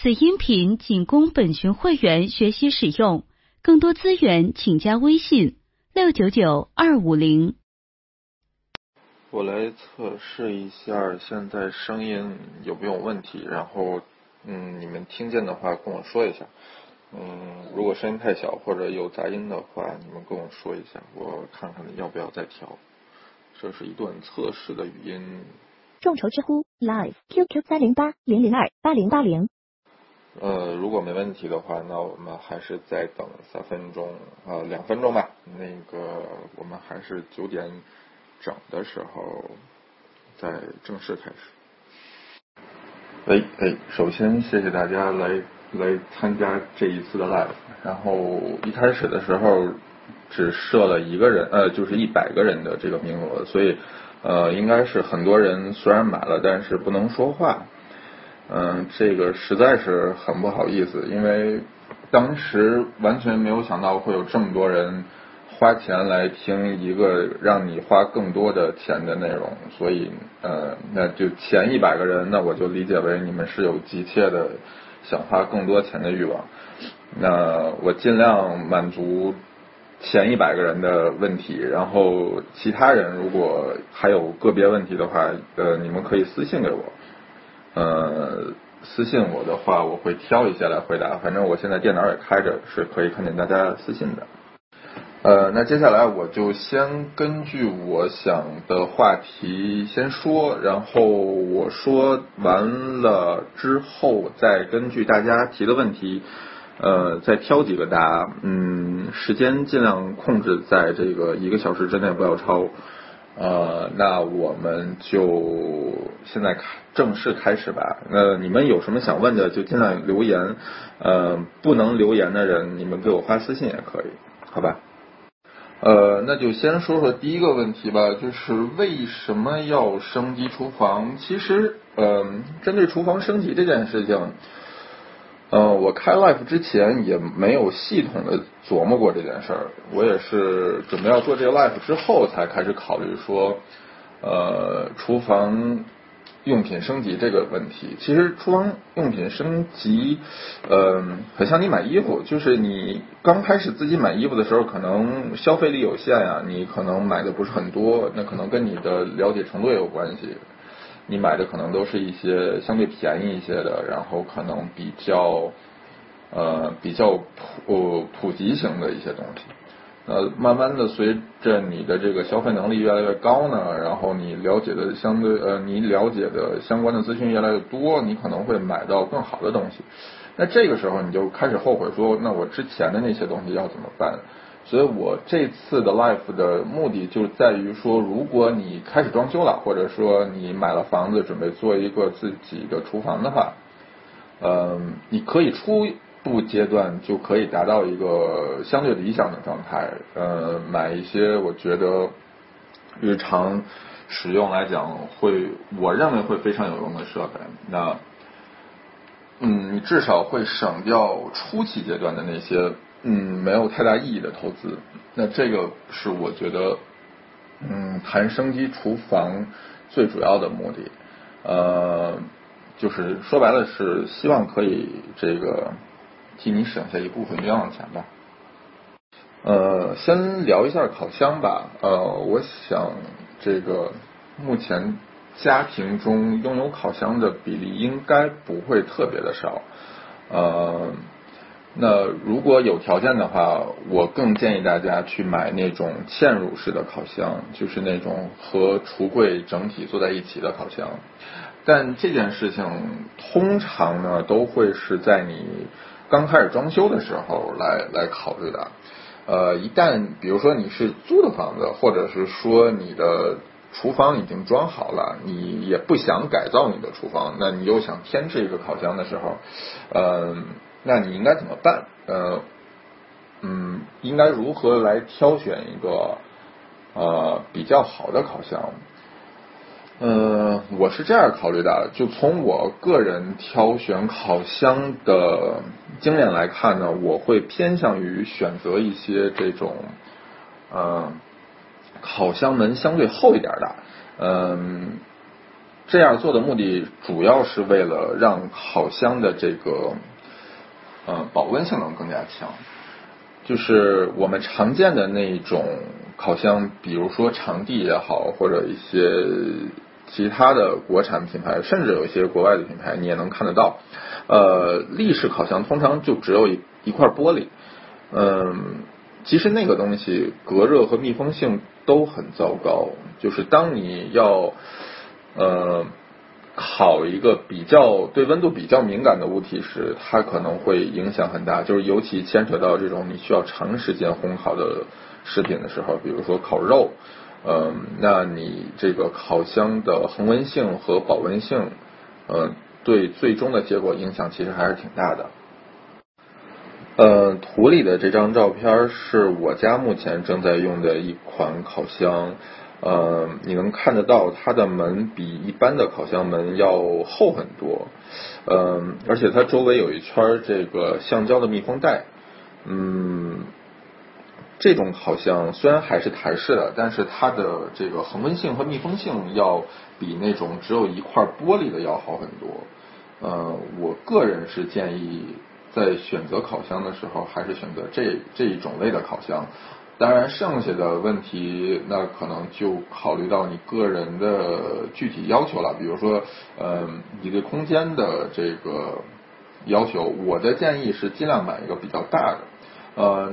此音频仅供本群会员学习使用，更多资源请加微信699-250。我来测试一下现在声音有没有问题，然后你们听见的话跟我说一下。如果声音太小或者有杂音的话，你们跟我说一下，我看看要不要再调。这是一段测试的语音。众筹知乎 live QQ 308-002-8080。如果没问题的话，那我们还是再等3分钟2分钟吧。那个我们还是9点整的时候再正式开始。首先谢谢大家来参加这一次的 live。然后一开始的时候只设了一个人，就是100个人的这个名额，所以应该是很多人虽然买了，但是不能说话。这个实在是很不好意思，因为当时完全没有想到会有这么多人花钱来听一个让你花更多的钱的内容，所以那就前100个人，那我就理解为你们是有急切的想花更多钱的欲望。那我尽量满足前100个人的问题，然后其他人如果还有个别问题的话，你们可以私信给我。私信我的话，我会挑一些来回答。反正我现在电脑也开着，是可以看见大家私信的。那接下来我就先根据我想的话题先说，然后我说完了之后，再根据大家提的问题，再挑几个答。时间尽量控制在这个1个小时之内，不要超。那我们就现在正式开始吧。那你们有什么想问的就尽量留言，不能留言的人你们给我发私信也可以，好吧？那就先说说第一个问题吧，就是为什么要升级厨房？其实针对厨房升级这件事情，我开 live 之前也没有系统的琢磨过这件事儿，我也是准备要做这个 live 之后才开始考虑说，厨房用品升级这个问题。其实厨房用品升级，很像你买衣服，就是你刚开始自己买衣服的时候，可能消费力有限呀，你可能买的不是很多，那可能跟你的了解程度也有关系。你买的可能都是一些相对便宜一些的，然后可能比较普及型的一些东西。慢慢的随着你的这个消费能力越来越高呢，然后你了解的相关的资讯越来越多，你可能会买到更好的东西。那这个时候你就开始后悔说，那我之前的那些东西要怎么办？所以我这次的 life 的目的就在于说，如果你开始装修了，或者说你买了房子准备做一个自己的厨房的话，你可以初步阶段就可以达到一个相对理想的状态。买一些我觉得日常使用来讲我认为会非常有用的设备。那你至少会省掉初期阶段的那些没有太大意义的投资。那这个是我觉得谈升级厨房最主要的目的。就是说白了是希望可以这个替你省下一部分冤枉钱吧。先聊一下烤箱吧。我想这个目前家庭中拥有烤箱的比例应该不会特别的少。那如果有条件的话，我更建议大家去买那种嵌入式的烤箱，就是那种和橱柜整体坐在一起的烤箱。但这件事情通常呢都会是在你刚开始装修的时候来考虑的。一旦比如说你是租的房子，或者是说你的厨房已经装好了，你也不想改造你的厨房，那你又想添置一个烤箱的时候，那你应该怎么办？应该如何来挑选一个比较好的烤箱？我是这样考虑的，就从我个人挑选烤箱的经验来看呢，我会偏向于选择一些这种烤箱门相对厚一点的。这样做的目的主要是为了让烤箱的这个保温性能更加强。就是我们常见的那种烤箱，比如说长帝也好，或者一些其他的国产品牌，甚至有一些国外的品牌，你也能看得到。立式烤箱通常就只有一块玻璃，其实那个东西隔热和密封性都很糟糕。就是当你要烤一个比较对温度比较敏感的物体时，它可能会影响很大，就是尤其牵扯到这种你需要长时间烘烤的食品的时候，比如说烤肉，那你这个烤箱的恒温性和保温性，对最终的结果影响其实还是挺大的。图里的这张照片是我家目前正在用的一款烤箱，你能看得到它的门比一般的烤箱门要厚很多，而且它周围有一圈这个橡胶的密封带。这种烤箱虽然还是台式的，但是它的这个恒温性和密封性要比那种只有一块玻璃的要好很多。我个人是建议在选择烤箱的时候，还是选择这一种类的烤箱。当然，剩下的问题那可能就考虑到你个人的具体要求了。比如说，你对空间的这个要求，我的建议是尽量买一个比较大的。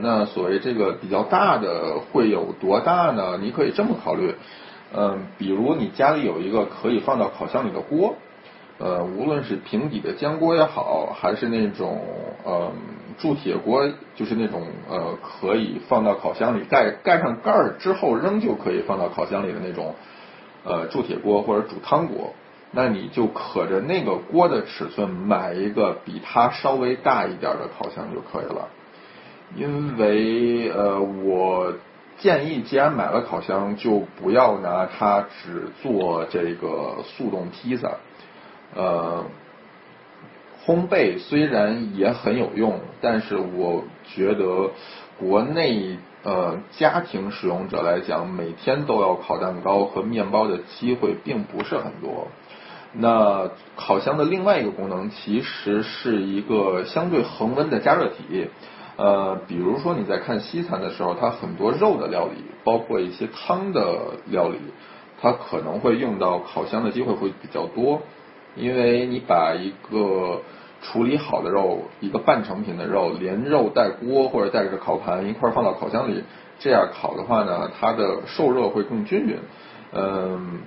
那所谓这个比较大的会有多大呢？你可以这么考虑，比如你家里有一个可以放到烤箱里的锅。无论是平底的煎锅也好，还是那种铸铁锅，就是那种可以放到烤箱里盖上盖儿之后仍旧可以放到烤箱里的那种铸铁锅或者煮汤锅，那你就可着那个锅的尺寸买一个比它稍微大一点的烤箱就可以了。因为我建议既然买了烤箱，就不要拿它只做这个速冻披萨。烘焙虽然也很有用，但是我觉得国内家庭使用者来讲，每天都要烤蛋糕和面包的机会并不是很多。那烤箱的另外一个功能其实是一个相对恒温的加热体。比如说你在看西餐的时候，它很多肉的料理，包括一些汤的料理，它可能会用到烤箱的机会会比较多。因为你把一个处理好的肉，一个半成品的肉，连肉带锅或者带着烤盘一块放到烤箱里，这样烤的话呢，它的受热会更均匀，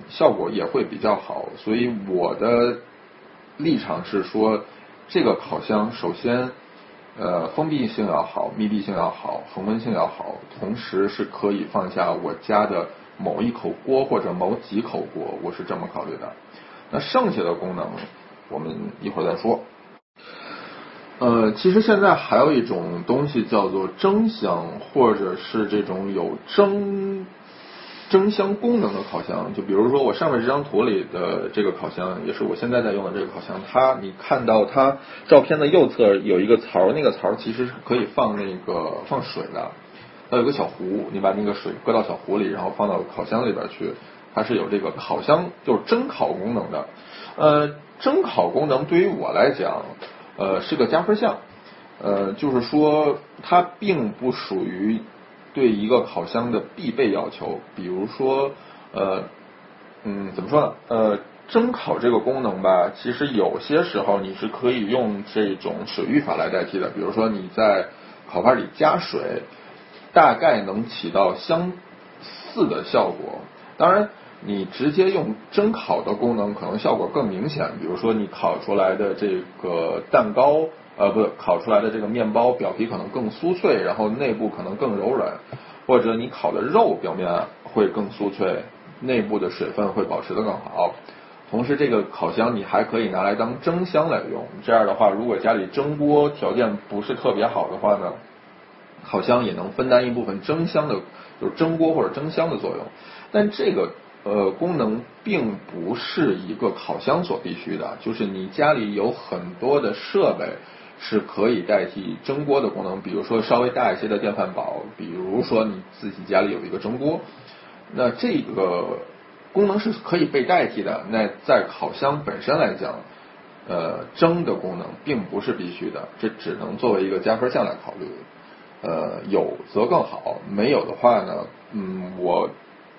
效果也会比较好。所以我的立场是说，这个烤箱首先封闭性要好，密闭性要好，恒温性要好，同时是可以放下我家的某一口锅或者某几口锅，我是这么考虑的。那剩下的功能我们一会儿再说。其实现在还有一种东西叫做蒸箱，或者是这种有蒸箱功能的烤箱。就比如说我上面这张图里的这个烤箱，也是我现在在用的这个烤箱，你看到它照片的右侧有一个槽，那个槽其实是可以放水的。它有个小壶，你把那个水搁到小壶里，然后放到烤箱里边去，它是有这个烤箱就是蒸烤功能的。蒸烤功能对于我来讲是个加分项，就是说它并不属于对一个烤箱的必备要求。比如说怎么说呢，蒸烤这个功能吧，其实有些时候你是可以用这种水浴法来代替的。比如说你在烤盘里加水，大概能起到相似的效果。当然你直接用蒸烤的功能可能效果更明显，比如说你烤出来的这个蛋糕，烤出来的这个面包表皮可能更酥脆，然后内部可能更柔软，或者你烤的肉表面会更酥脆，内部的水分会保持得更好。同时这个烤箱你还可以拿来当蒸箱来用，这样的话如果家里蒸锅条件不是特别好的话呢，烤箱也能分担一部分蒸箱的，就是蒸锅或者蒸箱的作用。但这个功能并不是一个烤箱所必须的，就是你家里有很多的设备是可以代替蒸锅的功能，比如说稍微大一些的电饭煲，比如说你自己家里有一个蒸锅，那这个功能是可以被代替的。那在烤箱本身来讲，蒸的功能并不是必须的，这只能作为一个加分项来考虑。有则更好，没有的话呢，我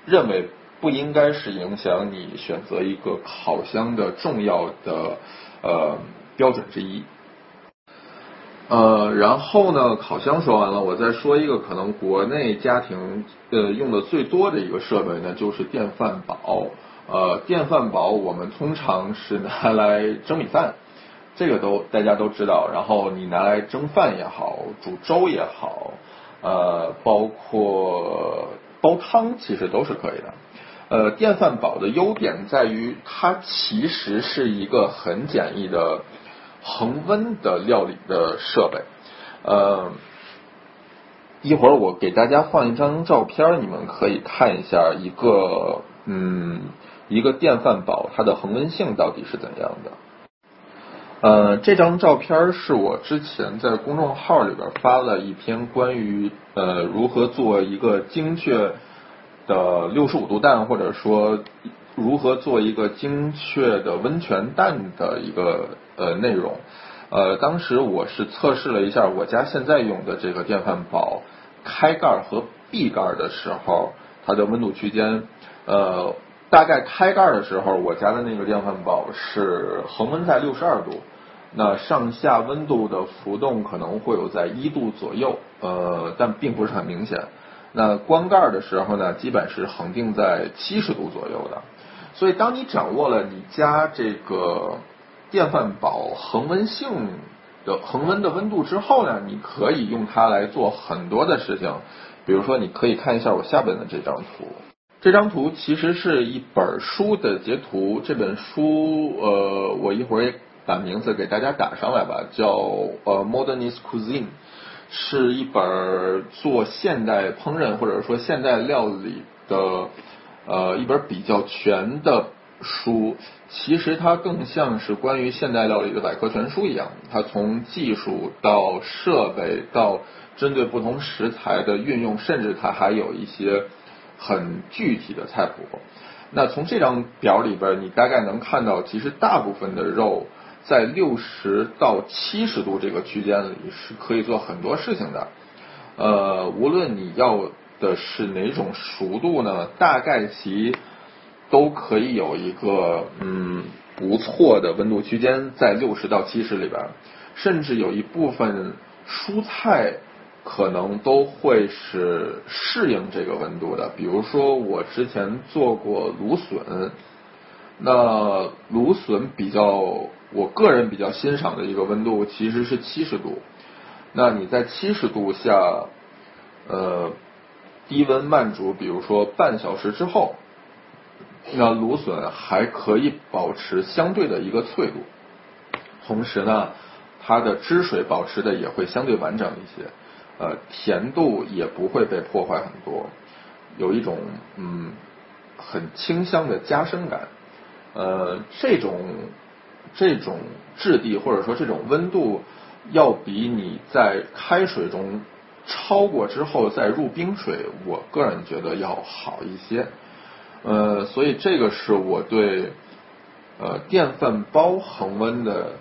认为不应该是影响你选择一个烤箱的重要的标准之一。然后呢，烤箱说完了，我再说一个可能国内家庭用的最多的一个设备呢，就是电饭煲。电饭煲我们通常是拿来蒸米饭，这个大家都知道。然后你拿来蒸饭也好，煮粥也好，包括煲汤其实都是可以的。电饭煲的优点在于它其实是一个很简易的恒温的料理的设备。一会儿我给大家放一张照片，你们可以看一下一个电饭煲它的恒温性到底是怎样的。这张照片是我之前在公众号里边发了一篇关于如何做一个精确的65度蛋，或者说如何做一个精确的温泉蛋的一个内容。当时我是测试了一下我家现在用的这个电饭煲开盖和闭盖的时候它的温度区间。大概开盖的时候我家的那个电饭煲是恒温在62度，那上下温度的浮动可能会有在1度左右，但并不是很明显。那关盖的时候呢，基本是恒定在70度左右的。所以当你掌握了你家这个电饭煲恒温的温度之后呢，你可以用它来做很多的事情。比如说你可以看一下我下边的这张图，这张图其实是一本书的截图。这本书我一会儿把名字给大家打上来吧，叫Modernist Cuisine， 是一本做现代烹饪或者说现代料理的一本比较全的书。其实它更像是关于现代料理的百科全书一样，它从技术到设备到针对不同食材的运用，甚至它还有一些很具体的菜谱。那从这张表里边你大概能看到，其实大部分的肉在60到70度这个区间里是可以做很多事情的。无论你要的是哪种熟度呢，大概其都可以有一个不错的温度区间在60到70里边，甚至有一部分蔬菜可能都会是适应这个温度的。比如说我之前做过芦笋，那芦笋我个人比较欣赏的一个温度其实是70度。那你在70度下低温慢煮，比如说半小时之后，那芦笋还可以保持相对的一个脆度，同时呢它的汁水保持的也会相对完整一些，甜度也不会被破坏很多，有一种很清香的加深感。这种质地或者说这种温度要比你在开水中超过之后再入冰水，我个人觉得要好一些。所以这个是我对电饭煲恒温的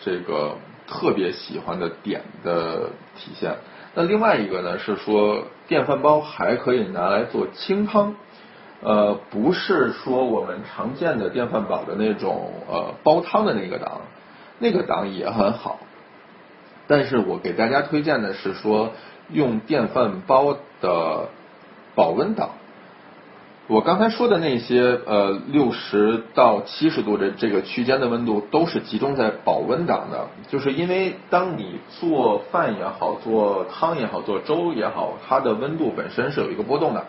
这个特别喜欢的点的体现。那另外一个呢是说，电饭煲还可以拿来做清汤。不是说我们常见的电饭煲的那种煲汤的那个档也很好，但是我给大家推荐的是说用电饭煲的保温档。我刚才说的那些60到70度这个区间的温度都是集中在保温档的，就是因为当你做饭也好做汤也好做粥也好，它的温度本身是有一个波动的，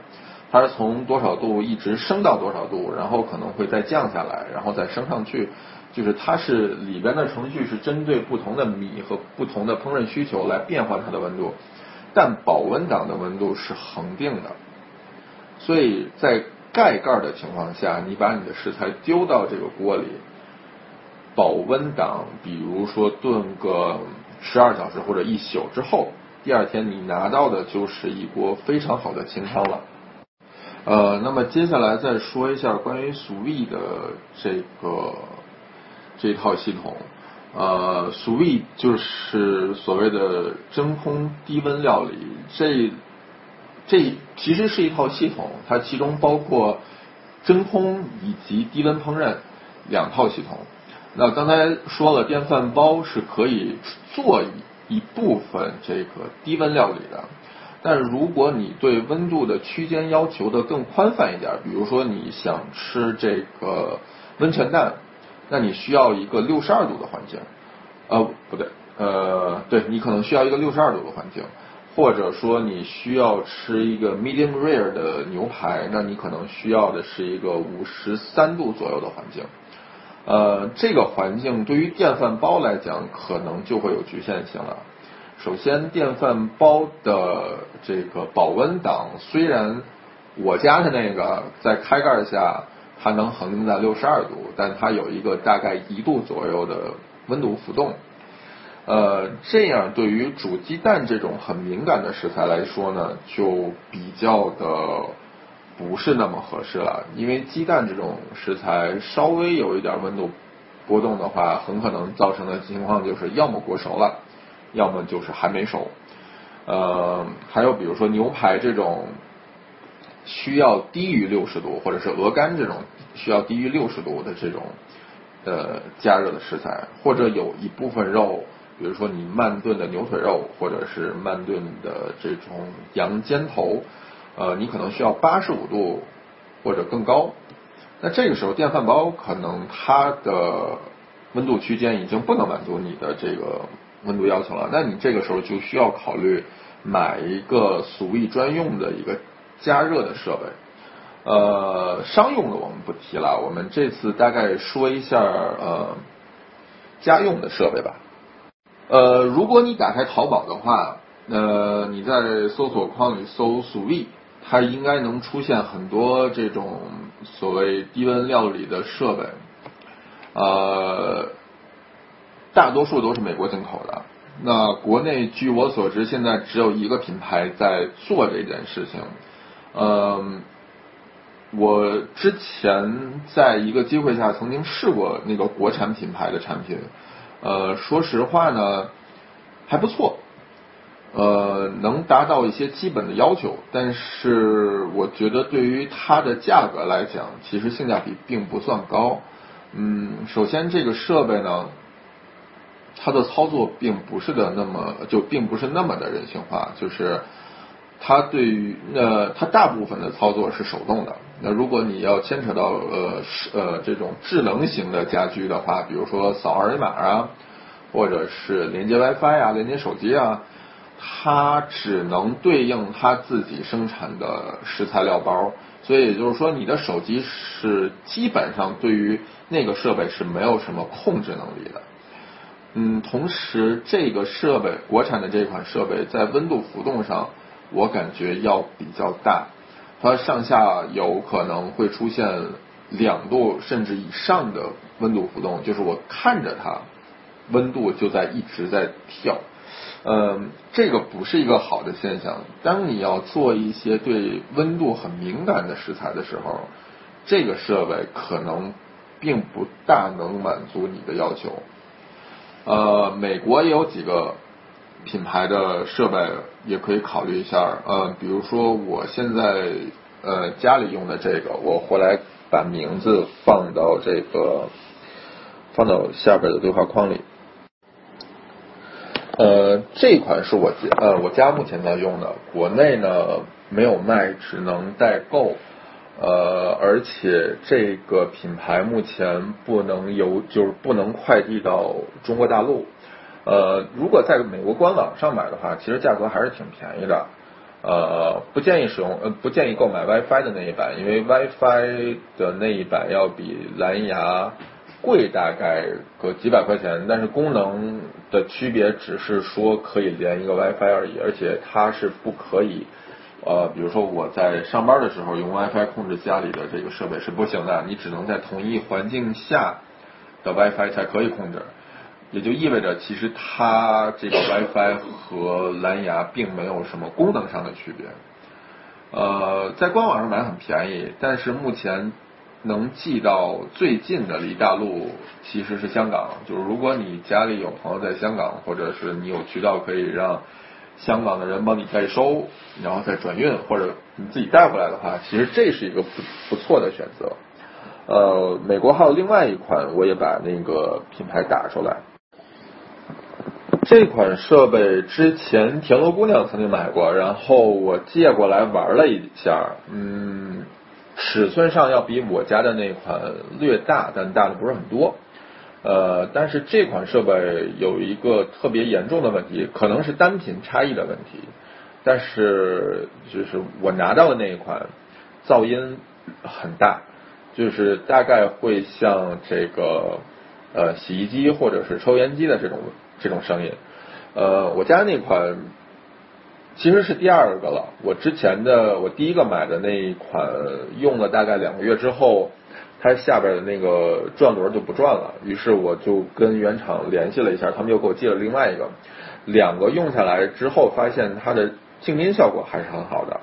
它是从多少度一直升到多少度，然后可能会再降下来，然后再升上去，就是它是里边的程序是针对不同的米和不同的烹饪需求来变化它的温度，但保温档的温度是恒定的。所以在盖盖的情况下，你把你的食材丢到这个锅里，保温档比如说炖个12小时或者一宿之后，第二天你拿到的就是一锅非常好的清汤了。那么接下来再说一下关于Sous Vide的这套系统。Sous Vide就是所谓的真空低温料理，这其实是一套系统，它其中包括真空以及低温烹饪两套系统。那刚才说了，电饭煲是可以做一部分这个低温料理的，但如果你对温度的区间要求的更宽泛一点，比如说你想吃这个温泉蛋，那你需要一个62度的环境，对，你可能需要一个62度的环境，或者说你需要吃一个 medium rare 的牛排，那你可能需要的是一个53度左右的环境。这个环境对于电饭煲来讲，可能就会有局限性了。首先，电饭煲的这个保温档，虽然我家的那个在开盖下它能恒定在62度，但它有一个大概1度左右的温度浮动。这样对于煮鸡蛋这种很敏感的食材来说呢，就比较的不是那么合适了，因为鸡蛋这种食材稍微有一点温度波动的话，很可能造成的情况就是要么过熟了，要么就是还没熟。还有比如说牛排这种需要低于60度，或者是鹅肝这种需要低于60度的这种加热的食材，或者有一部分肉，比如说你慢炖的牛腿肉，或者是慢炖的这种羊肩头，你可能需要85度或者更高。那这个时候电饭煲可能它的温度区间已经不能满足你的这个温度要求了，那你这个时候就需要考虑买一个Sous Vide专用的一个加热的设备。商用的我们不提了，我们这次大概说一下家用的设备吧。如果你打开淘宝的话，你在搜索框里搜Sous Vide，它应该能出现很多这种所谓低温料理的设备。大多数都是美国进口的。那国内据我所知，现在只有一个品牌在做这件事情。我之前在一个机会下曾经试过那个国产品牌的产品，说实话呢，还不错，能达到一些基本的要求，但是我觉得对于它的价格来讲，其实性价比并不算高。首先这个设备呢，它的操作并不是那么的人性化，就是它对于它大部分的操作是手动的。那如果你要牵扯到这种智能型的家居的话，比如说扫二维码啊，或者是连接 WiFi 啊，连接手机啊，它只能对应它自己生产的食材料包，所以也就是说你的手机是基本上对于那个设备是没有什么控制能力的。同时这个设备，国产的这款设备在温度浮动上我感觉要比较大，它上下有可能会出现2度甚至以上的温度浮动，就是我看着它温度就在一直在跳。这个不是一个好的现象。当你要做一些对温度很敏感的食材的时候，这个设备可能并不大能满足你的要求。美国也有几个品牌的设备也可以考虑一下。比如说我现在家里用的这个，我回来把名字放到下边的对话框里。这款是我家目前在用的，国内呢没有卖，只能代购。而且这个品牌目前不能快递到中国大陆。如果在美国官网上买的话，其实价格还是挺便宜的。不建议购买 WiFi 的那一版，因为 WiFi 的那一版要比蓝牙贵大概个几百块钱，但是功能的区别只是说可以连一个 WiFi 而已，而且它是不可以比如说我在上班的时候用 WiFi 控制家里的这个设备是不行的，你只能在同一环境下的 WiFi 才可以控制，也就意味着其实它这个 WiFi 和蓝牙并没有什么功能上的区别。在官网上买很便宜，但是目前能寄到最近的离大陆其实是香港。就是如果你家里有朋友在香港，或者是你有渠道可以让香港的人帮你代收，然后再转运，或者你自己带回来的话，其实这是一个不错的选择。美国还有另外一款，我也把那个品牌打出来。这款设备之前田螺姑娘曾经买过，然后我借过来玩了一下，尺寸上要比我家的那款略大，但大的不是很多。但是这款设备有一个特别严重的问题，可能是单品差异的问题，但是就是我拿到的那一款噪音很大，就是大概会像这个洗衣机或者是抽烟机的这种声音。我家那款其实是第二个了，我第一个买的那一款用了大概2个月之后，它下边的那个转轮就不转了，于是我就跟原厂联系了一下，他们又给我寄了另外一个。2个用下来之后发现它的静音效果还是很好的。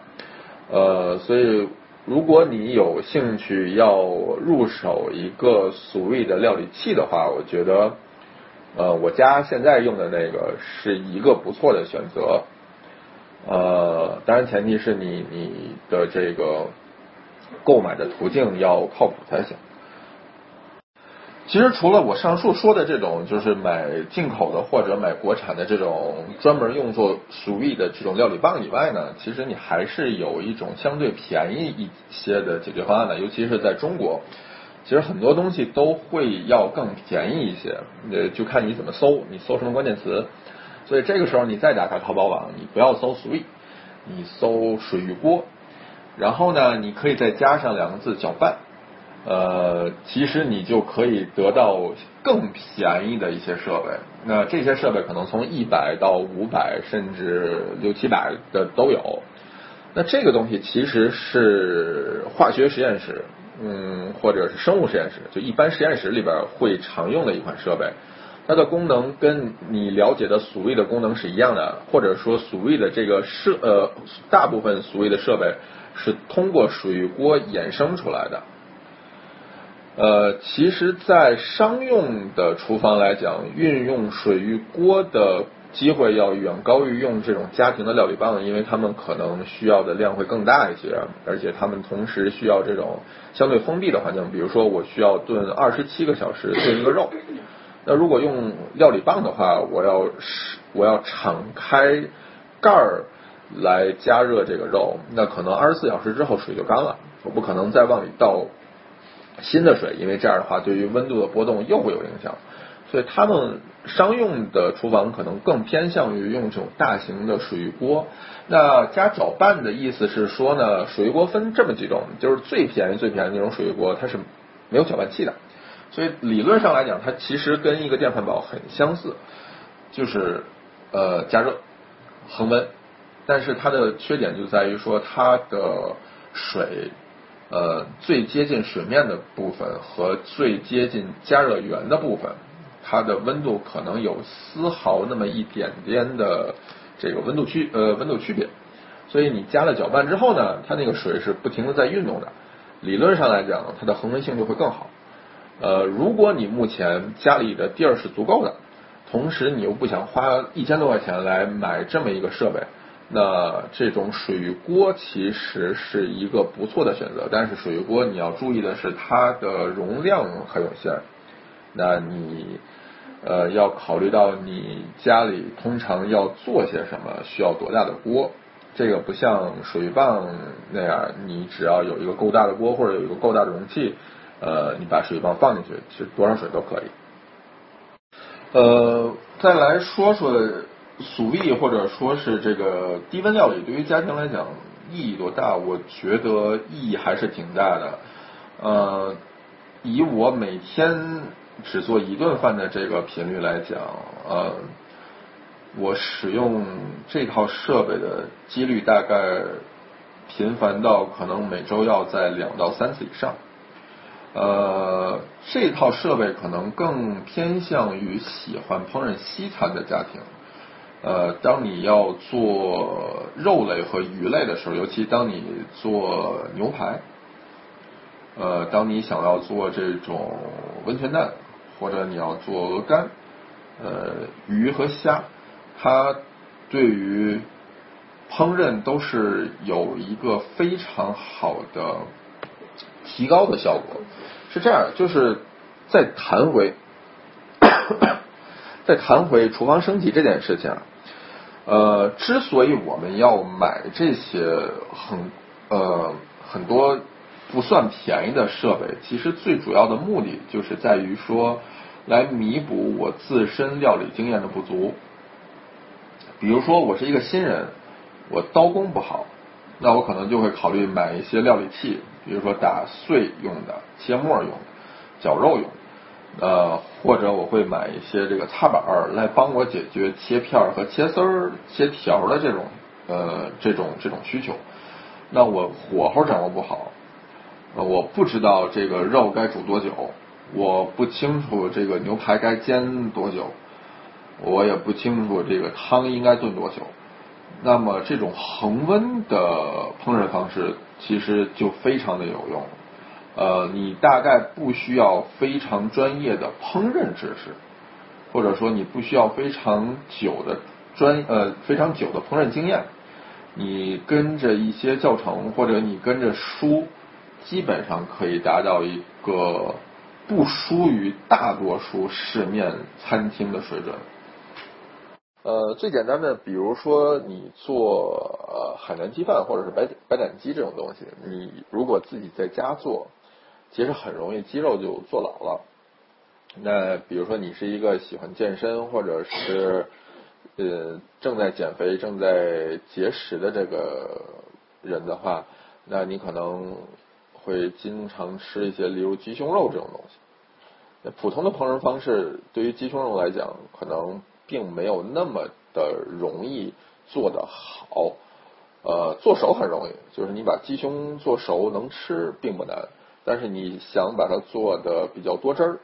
所以如果你有兴趣要入手一个Sous Vide的料理器的话，我觉得我家现在用的那个是一个不错的选择。当然前提是你的这个购买的途径要靠谱才行。其实除了我上述说的这种，就是买进口的或者买国产的这种专门用作Sous Vide的这种料理棒以外呢，其实你还是有一种相对便宜一些的解决方案的，尤其是在中国，其实很多东西都会要更便宜一些，就看你怎么搜，你搜什么关键词。所以这个时候你再打开淘宝网，你不要搜Sous Vide，你搜水浴锅，然后呢你可以再加上2个字搅拌，其实你就可以得到更便宜的一些设备。那这些设备可能从100到500甚至600-700的都有。那这个东西其实是化学实验室或者是生物实验室，就一般实验室里边会常用的一款设备。它的功能跟你了解的Sous Vide的功能是一样的，或者说Sous Vide的这个大部分Sous Vide的设备是通过水浴锅衍生出来的。其实在商用的厨房来讲，运用水浴锅的机会要远高于用这种家庭的料理棒，因为他们可能需要的量会更大一些，而且他们同时需要这种相对封闭的环境，比如说我需要炖27个小时炖一个肉，那如果用料理棒的话，我要敞开盖儿来加热这个肉，那可能24小时之后水就干了，我不可能再往里倒新的水，因为这样的话对于温度的波动又会有影响。所以他们商用的厨房可能更偏向于用这种大型的水浴锅。那加搅拌的意思是说呢，水浴锅分这么几种，就是最便宜那种水浴锅它是没有搅拌器的，所以理论上来讲，它其实跟一个电饭煲很相似，就是加热恒温，但是它的缺点就在于说它的水最接近水面的部分和最接近加热源的部分，它的温度可能有丝毫那么一点点的这个温度区别，所以你加了搅拌之后呢，它那个水是不停的在运动的，理论上来讲它的恒温性就会更好。如果你目前家里的地儿是足够的，同时你又不想花1000多块钱来买这么一个设备，那这种水浴锅其实是一个不错的选择。但是水浴锅你要注意的是它的容量很有限，那你要考虑到你家里通常要做些什么，需要多大的锅。这个不像水浴棒那样，你只要有一个够大的锅或者有一个够大的容器，你把水浴棒放进去，其实多少水都可以。再来说说Sous Vide或者说是这个低温料理对于家庭来讲意义多大，我觉得意义还是挺大的。以我每天只做1顿饭的这个频率来讲，我使用这套设备的几率大概频繁到可能每周要在2到3次以上。这套设备可能更偏向于喜欢烹饪西餐的家庭。当你要做肉类和鱼类的时候，尤其当你做牛排，当你想要做这种温泉蛋，或者你要做鹅肝，鱼和虾，它对于烹饪都是有一个非常好的提高的效果。是这样，就是再谈回厨房升级这件事情，之所以我们要买这些很多不算便宜的设备，其实最主要的目的就是在于说，来弥补我自身料理经验的不足。比如说我是一个新人，我刀工不好，那我可能就会考虑买一些料理器，比如说打碎用的、切末用的、绞肉用的，或者我会买一些这个擦板来帮我解决切片和切丝儿、切条的这种需求。那我火候掌握不好，我不知道这个肉该煮多久，我不清楚这个牛排该煎多久，我也不清楚这个汤应该炖多久。那么这种恒温的烹饪方式其实就非常的有用。你大概不需要非常专业的烹饪知识，或者说你不需要非常久的烹饪经验，你跟着一些教程或者你跟着书，基本上可以达到一个不输于大多数市面餐厅的水准。最简单的，比如说你做海南鸡饭或者是白斩鸡这种东西，你如果自己在家做，其实很容易鸡肉就做老了。那比如说你是一个喜欢健身或者是正在减肥正在节食的这个人的话，那你可能会经常吃一些例如鸡胸肉这种东西。那普通的烹饪方式对于鸡胸肉来讲可能并没有那么的容易做得好。做熟很容易，就是你把鸡胸做熟能吃并不难，但是你想把它做的比较多汁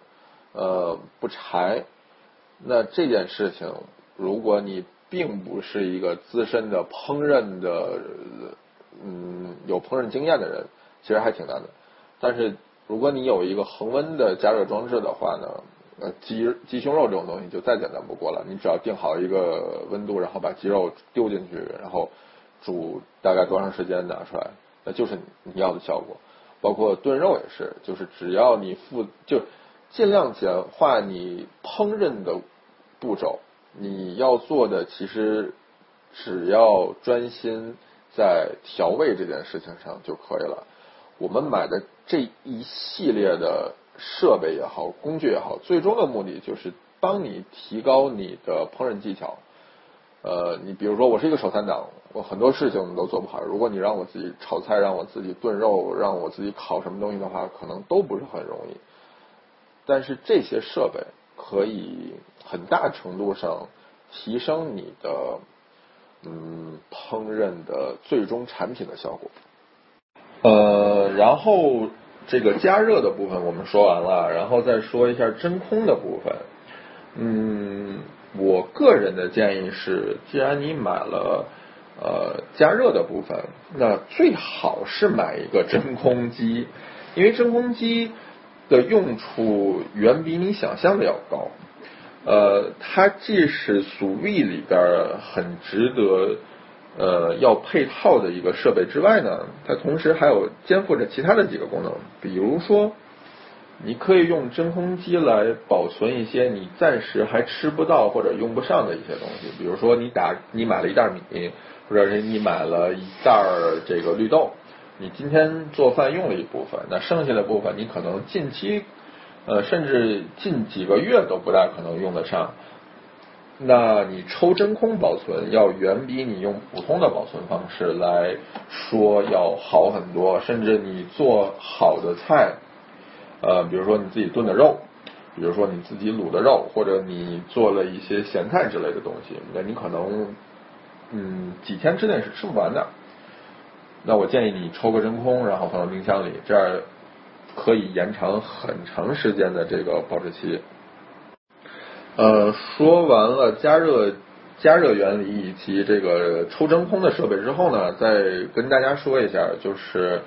儿，不柴，那这件事情如果你并不是一个资深的烹饪的有烹饪经验的人，其实还挺难的。但是如果你有一个恒温的加热装置的话呢，鸡胸肉这种东西就再简单不过了。你只要定好一个温度，然后把鸡肉丢进去，然后煮大概多长时间拿出来，那就是你要的效果。包括炖肉也是，就是只要你就尽量简化你烹饪的步骤。你要做的其实只要专心在调味这件事情上就可以了。我们买的这一系列的设备也好，工具也好，最终的目的就是帮你提高你的烹饪技巧。你比如说我是一个手残党，我很多事情都做不好，如果你让我自己炒菜，让我自己炖肉，让我自己烤什么东西的话，可能都不是很容易。但是这些设备可以很大程度上提升你的烹饪的最终产品的效果。然后这个加热的部分我们说完了，然后再说一下真空的部分。我个人的建议是，既然你买了加热的部分，那最好是买一个真空机，因为真空机的用处远比你想象的要高。它既是Sous Vide里边很值得要配套的一个设备之外呢，它同时还有肩负着其他的几个功能。比如说你可以用真空机来保存一些你暂时还吃不到或者用不上的一些东西，比如说你买了一袋米，或者是你买了一袋这个绿豆，你今天做饭用了一部分，那剩下的部分你可能近期甚至近几个月都不大可能用得上，那你抽真空保存要远比你用普通的保存方式来说要好很多。甚至你做好的菜，比如说你自己炖的肉，比如说你自己卤的肉，或者你做了一些咸菜之类的东西，那你可能几天之内是吃不完的。那我建议你抽个真空，然后放到冰箱里，这样可以延长很长时间的这个保质期。说完了加热加热原理以及这个抽真空的设备之后呢，再跟大家说一下，就是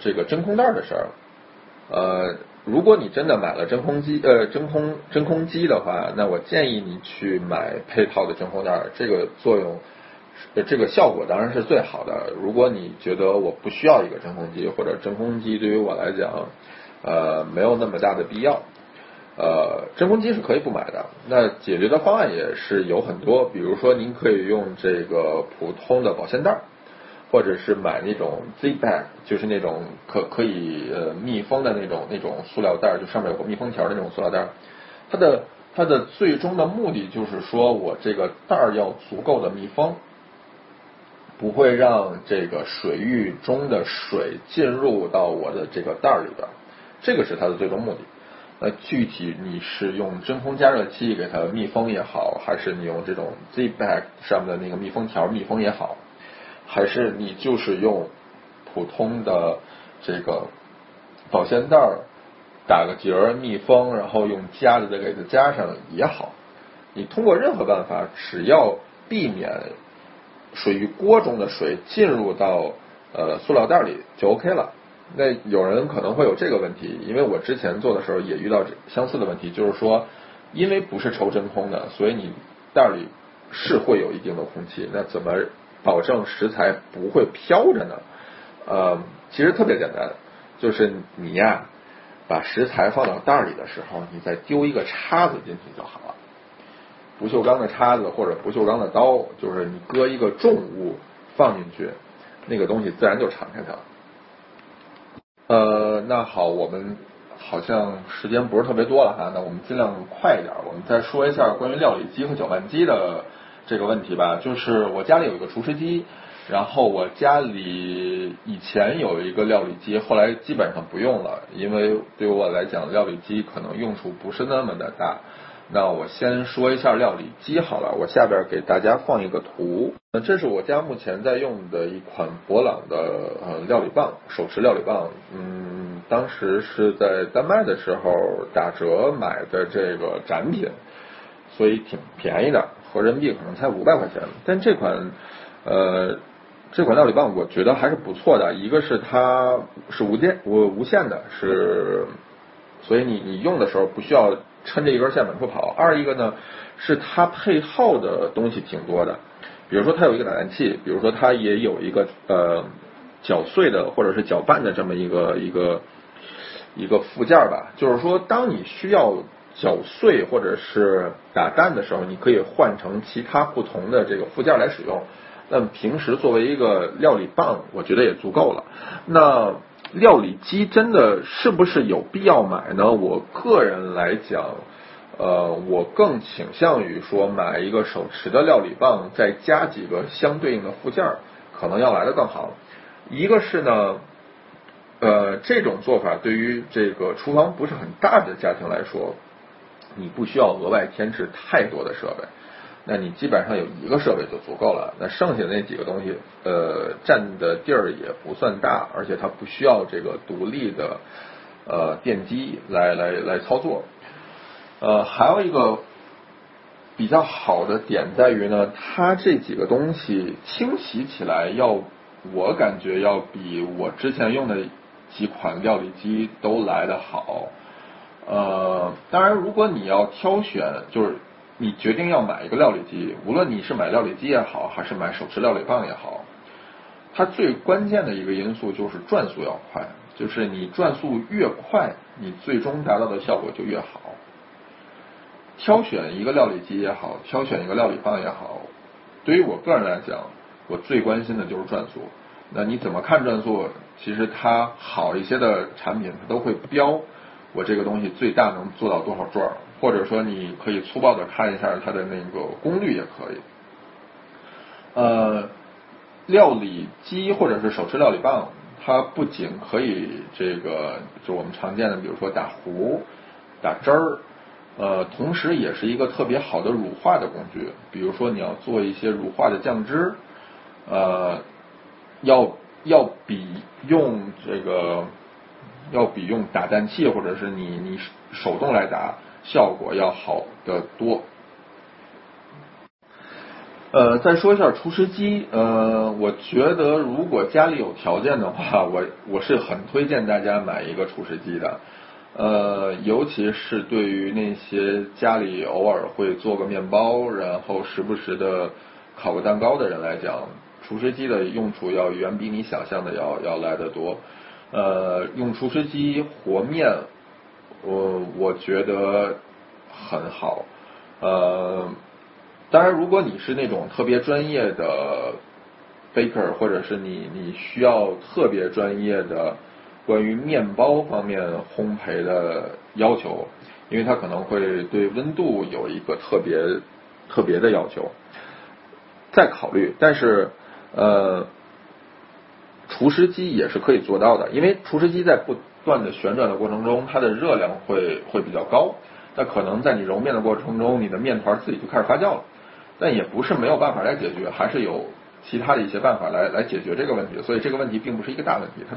这个真空袋的事儿。如果你真的买了真空机的话，那我建议你去买配套的真空袋，这个作用，这个效果当然是最好的。如果你觉得我不需要一个真空机，或者真空机对于我来讲，没有那么大的必要，真空机是可以不买的。那解决的方案也是有很多，比如说您可以用这个普通的保鲜袋，或者是买那种 zip bag， 就是那种可以密封的那种塑料袋，就上面有个密封条的那种塑料袋。它的最终的目的就是说我这个袋要足够的密封，不会让这个水域中的水进入到我的这个袋里边，这个是它的最终目的。那具体你是用真空加热器给它密封也好，还是你用这种 zip bag 上面的那个密封条密封也好，还是你就是用普通的这个保鲜袋打个结儿密封，然后用夹子再给它夹上也好，你通过任何办法，只要避免水域锅中的水进入到塑料袋里就 OK 了。那有人可能会有这个问题，因为我之前做的时候也遇到相似的问题，就是说因为不是抽真空的，所以你袋里是会有一定的空气，那怎么保证食材不会飘着呢？其实特别简单，就是你呀，把食材放到袋里的时候，你再丢一个叉子进去就好了。不锈钢的叉子或者不锈钢的刀，就是你搁一个重物放进去，那个东西自然就敞开它了。那好，我们好像时间不是特别多了哈，那我们尽量快一点，我们再说一下关于料理机和搅拌机的这个问题吧。就是我家里有一个厨师机，然后我家里以前有一个料理机，后来基本上不用了，因为对我来讲料理机可能用处不是那么的大。那我先说一下料理机好了，我下边给大家放一个图。这是我家目前在用的一款博朗的料理棒，手持料理棒。当时是在丹麦的时候打折买的这个展品，所以挺便宜的，合人民币可能才500块钱。但这款料理棒我觉得还是不错的，一个是它是无线的，是所以你用的时候不需要抻着一根线满处跑。二一个呢是它配套的东西挺多的，比如说它有一个打蛋器，比如说它也有一个搅碎的或者是搅拌的这么一个附件吧。就是说当你需要搅碎或者是打蛋的时候，你可以换成其他不同的这个附件来使用。那么平时作为一个料理棒，我觉得也足够了。那料理机真的是不是有必要买呢？我个人来讲，我更倾向于说买一个手持的料理棒，再加几个相对应的附件，可能要来得更好。一个是呢，这种做法对于这个厨房不是很大的家庭来说，你不需要额外添置太多的设备，那你基本上有一个设备就足够了。那剩下的那几个东西，占的地儿也不算大，而且它不需要这个独立的电机来操作。还有一个比较好的点在于呢，它这几个东西清洗起来我感觉要比我之前用的几款料理机都来得好。当然如果你要挑选，就是你决定要买一个料理机，无论你是买料理机也好，还是买手持料理棒也好，它最关键的一个因素就是转速要快，就是你转速越快，你最终达到的效果就越好。挑选一个料理机也好，挑选一个料理棒也好，对于我个人来讲，我最关心的就是转速。那你怎么看转速？其实它好一些的产品它都会标我这个东西最大能做到多少转，或者说你可以粗暴的看一下它的那个功率也可以。料理机或者是手持料理棒，它不仅可以这个就我们常见的比如说打糊打汁儿，同时也是一个特别好的乳化的工具。比如说你要做一些乳化的酱汁，要比用打蛋器或者是你手动来打效果要好得多。再说一下厨师机，我觉得如果家里有条件的话，我是很推荐大家买一个厨师机的，尤其是对于那些家里偶尔会做个面包，然后时不时的烤个蛋糕的人来讲，厨师机的用处要远比你想象的要来得多。用厨师机和面，我觉得很好。当然，如果你是那种特别专业的 baker， 或者是你需要特别专业的关于面包方面烘焙的要求，因为它可能会对温度有一个特别的要求，再考虑。但是，厨师机也是可以做到的，因为厨师机在不断的旋转的过程中，它的热量会比较高。那可能在你揉面的过程中，你的面团自己就开始发酵了，但也不是没有办法来解决，还是有其他的一些办法来解决这个问题。所以这个问题并不是一个大问题，它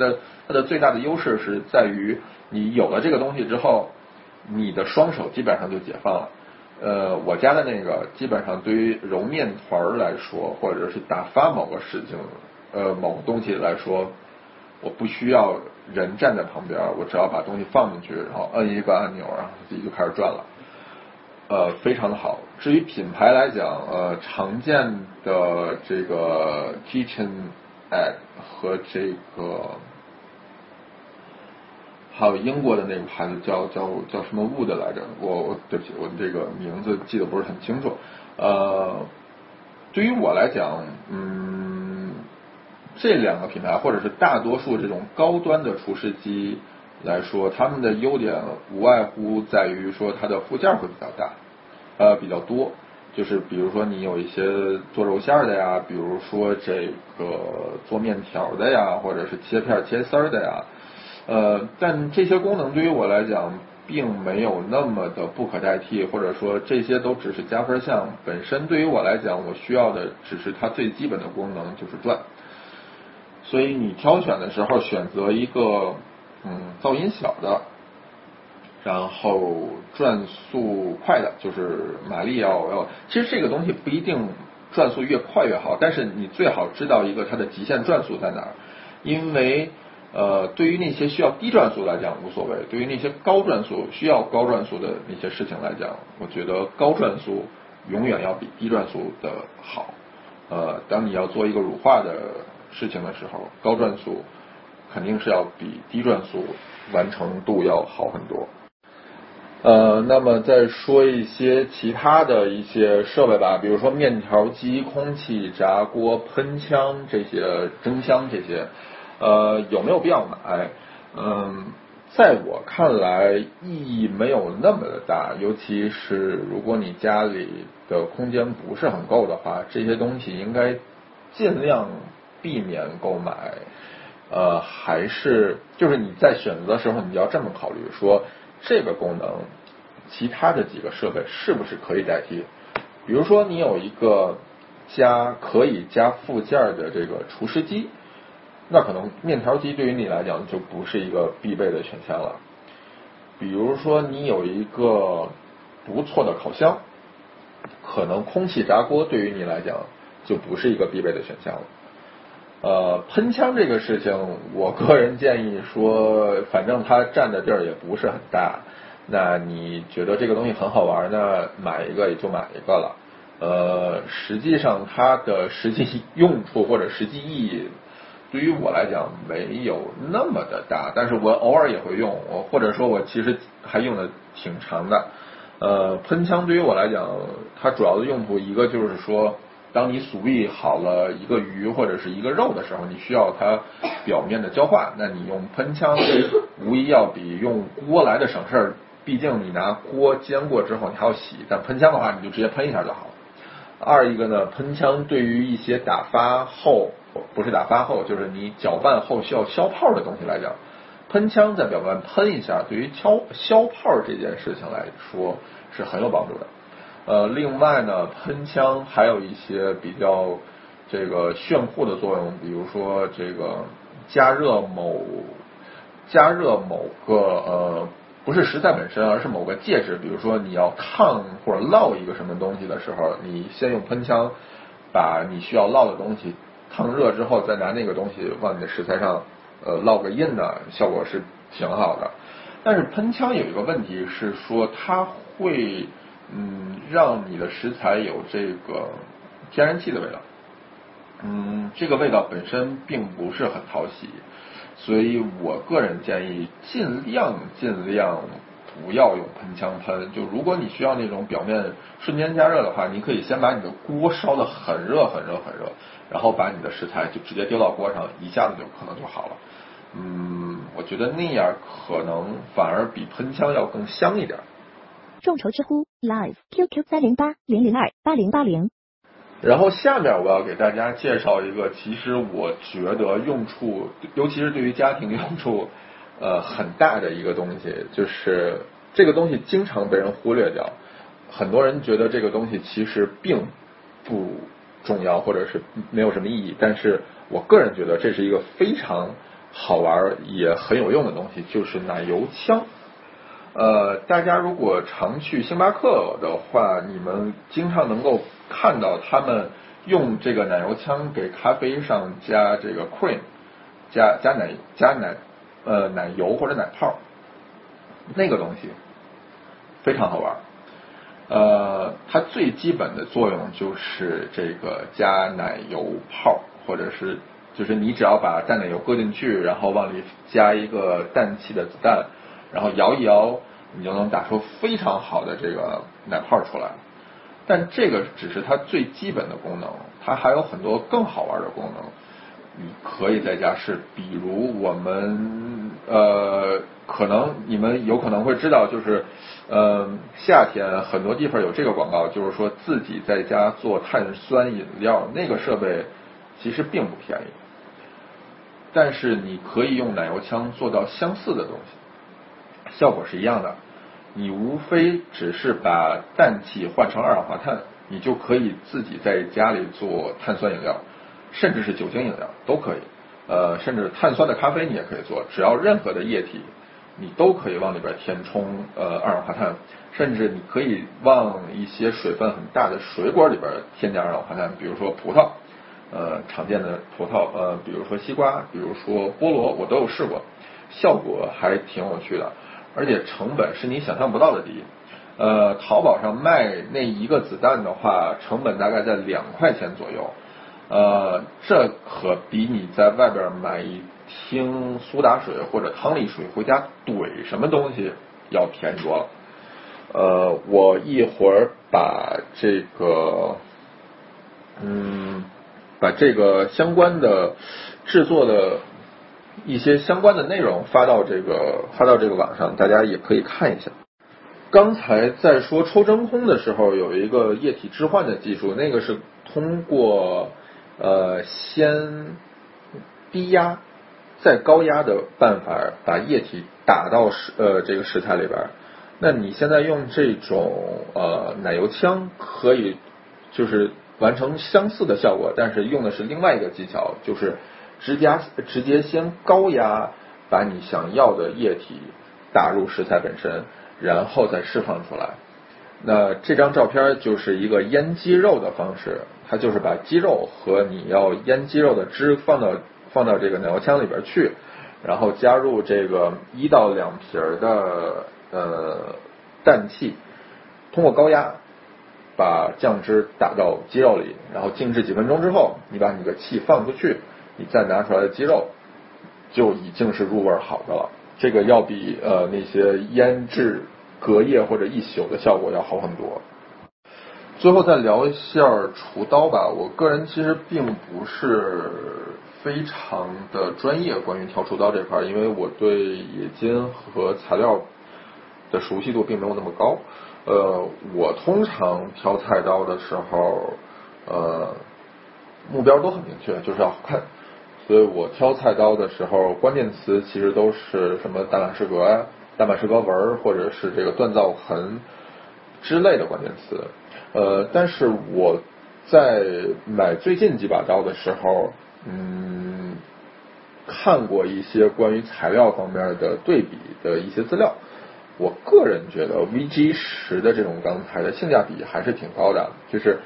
的最大的优势是在于你有了这个东西之后，你的双手基本上就解放了。我家的那个基本上对于揉面团来说，或者是打发某个事情，某个东西来说，我不需要人站在旁边，我只要把东西放进去，然后摁一个按钮，然后自己就开始转了，非常的好。至于品牌来讲，常见的这个 KitchenAid 和这个还有英国的那个牌子叫什么 Wood 来着，我对不起，我这个名字记得不是很清楚。对于我来讲，这两个品牌或者是大多数这种高端的厨师机来说，他们的优点无外乎在于说它的附件会比较大，比较多，就是比如说你有一些做肉馅的呀，比如说这个做面条的呀，或者是切片切丝的呀，但这些功能对于我来讲并没有那么的不可代替，或者说这些都只是加分项，本身对于我来讲，我需要的只是它最基本的功能，就是转。所以你挑选的时候选择一个噪音小的，然后转速快的，就是马力要其实这个东西不一定转速越快越好，但是你最好知道一个它的极限转速在哪儿，因为对于那些需要低转速来讲无所谓，对于那些高转速需要高转速的那些事情来讲，我觉得高转速永远要比低转速的好。当你要做一个乳化的事情的时候，高转速肯定是要比低转速完成度要好很多。那么再说一些其他的一些设备吧，比如说面条机、空气炸锅、喷枪这些、蒸箱这些，有没有必要买？在我看来意义没有那么的大，尤其是如果你家里的空间不是很够的话，这些东西应该尽量避免购买。还是就是你在选择的时候，你要这么考虑，说这个功能其他的几个设备是不是可以代替。比如说你有一个可以加附件的这个厨师机，那可能面条机对于你来讲就不是一个必备的选项了。比如说你有一个不错的烤箱，可能空气炸锅对于你来讲就不是一个必备的选项了。喷枪这个事情，我个人建议说，反正它占的地儿也不是很大，那你觉得这个东西很好玩，那买一个也就买一个了。实际上它的实际用处或者实际意义，对于我来讲没有那么的大，但是我偶尔也会用，或者说我其实还用的挺长的。喷枪对于我来讲，它主要的用途一个就是说，当你sous vide好了一个鱼或者是一个肉的时候，你需要它表面的焦化，那你用喷枪无疑要比用锅来的省事儿，毕竟你拿锅煎过之后你还要洗，但喷枪的话你就直接喷一下就好了。二一个呢，喷枪对于一些就是你搅拌后需要消泡的东西来讲，喷枪在表面喷一下，对于消泡这件事情来说是很有帮助的。另外呢，喷枪还有一些比较这个炫酷的作用，比如说这个加热某个不是食材本身，而是某个介质，比如说你要烫或者烙一个什么东西的时候，你先用喷枪把你需要烙的东西烫热之后，再拿那个东西往你的食材上烙个印呢，效果是挺好的。但是喷枪有一个问题是说，它会让你的食材有这个天然气的味道，这个味道本身并不是很讨喜，所以我个人建议尽量不要用喷枪喷。就如果你需要那种表面瞬间加热的话，你可以先把你的锅烧得很热，然后把你的食材就直接丢到锅上，一下子就可能就好了。我觉得那样可能反而比喷枪要更香一点。众筹知乎 live QQ 308-002-8080。然后下面我要给大家介绍一个，其实我觉得用处，尤其是对于家庭用处很大的一个东西，就是这个东西经常被人忽略掉。很多人觉得这个东西其实并不重要，或者是没有什么意义，但是我个人觉得这是一个非常好玩也很有用的东西，就是奶油枪。大家如果常去星巴克的话，你们经常能够看到他们用这个奶油枪给咖啡上加这个 cream， 奶油或者奶泡，那个东西非常好玩。它最基本的作用就是这个加奶油泡，或者是就是你只要把淡奶油搁进去，然后往里加一个氮气的子弹，然后摇一摇，你就能打出非常好的这个奶泡出来。但这个只是它最基本的功能，它还有很多更好玩的功能你可以在家试。比如我们可能你们有可能会知道，就是夏天很多地方有这个广告，就是说自己在家做碳酸饮料，那个设备其实并不便宜，但是你可以用奶油枪做到相似的东西，效果是一样的。你无非只是把氮气换成二氧化碳，你就可以自己在家里做碳酸饮料，甚至是酒精饮料都可以。甚至碳酸的咖啡你也可以做，只要任何的液体你都可以往里边填充二氧化碳，甚至你可以往一些水分很大的水果里边添加二氧化碳，比如说葡萄，常见的葡萄，比如说西瓜，比如说菠萝，我都有试过，效果还挺有趣的，而且成本是你想象不到的低。淘宝上卖那一个子弹的话，成本大概在$2左右。这可比你在外边买一听苏打水或者汤力水回家怼什么东西要便宜多了。我一会儿把这个相关的制作的一些相关的内容发到这个网上，大家也可以看一下。刚才在说抽真空的时候，有一个液体置换的技术，那个是通过先低压再高压的办法把液体打到这个食材里边。那你现在用这种奶油枪可以就是完成相似的效果，但是用的是另外一个技巧，就是直接先高压把你想要的液体打入食材本身，然后再释放出来。那这张照片就是一个腌鸡肉的方式，它就是把鸡肉和你要腌鸡肉的汁放到这个奶油枪里边去，然后加入这个1到2瓶的氮气，通过高压把酱汁打到鸡肉里，然后静置几分钟之后，你把你的气放出去，你再拿出来的鸡肉就已经是入味好的了。这个要比那些腌制隔夜或者一宿的效果要好很多。最后再聊一下厨刀吧，我个人其实并不是非常的专业关于挑厨刀这块，因为我对冶金和材料的熟悉度并没有那么高。我通常挑菜刀的时候，目标都很明确，就是要好看。所以我挑菜刀的时候，关键词其实都是什么大马士革纹或者是这个锻造痕之类的关键词。但是我在买最近几把刀的时候，看过一些关于材料方面的对比的一些资料。我个人觉得 VG10 的这种钢材的性价比还是挺高的，就是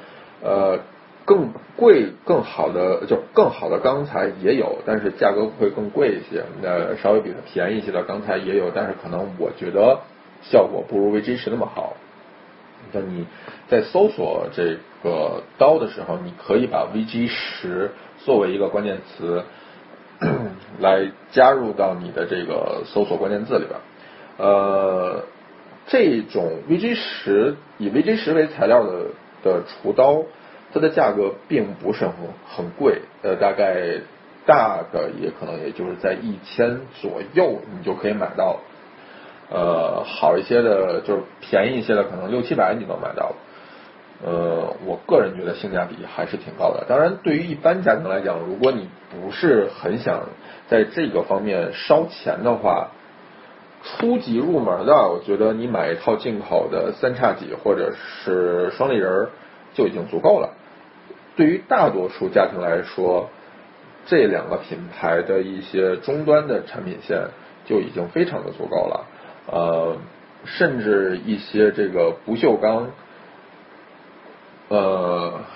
更贵更好的，就更好的钢材也有，但是价格会更贵一些。那稍微比它便宜一些的钢材也有，但是可能我觉得效果不如 VG10 那么好。那你在搜索这个刀的时候，你可以把 VG10 作为一个关键词来加入到你的这个搜索关键字里边。这种 VG10 以 VG10 为材料的厨刀，它的价格并不是很贵，大概大的也可能也就是在1000左右你就可以买到，好一些的就是便宜一些的可能600-700你能买到，我个人觉得性价比还是挺高的。当然对于一般家庭来讲，如果你不是很想在这个方面烧钱的话，初级入门的我觉得你买一套进口的三叉戟或者是双立人就已经足够了。对于大多数家庭来说，这两个品牌的一些终端的产品线就已经非常的足够了。甚至一些这个不锈钢，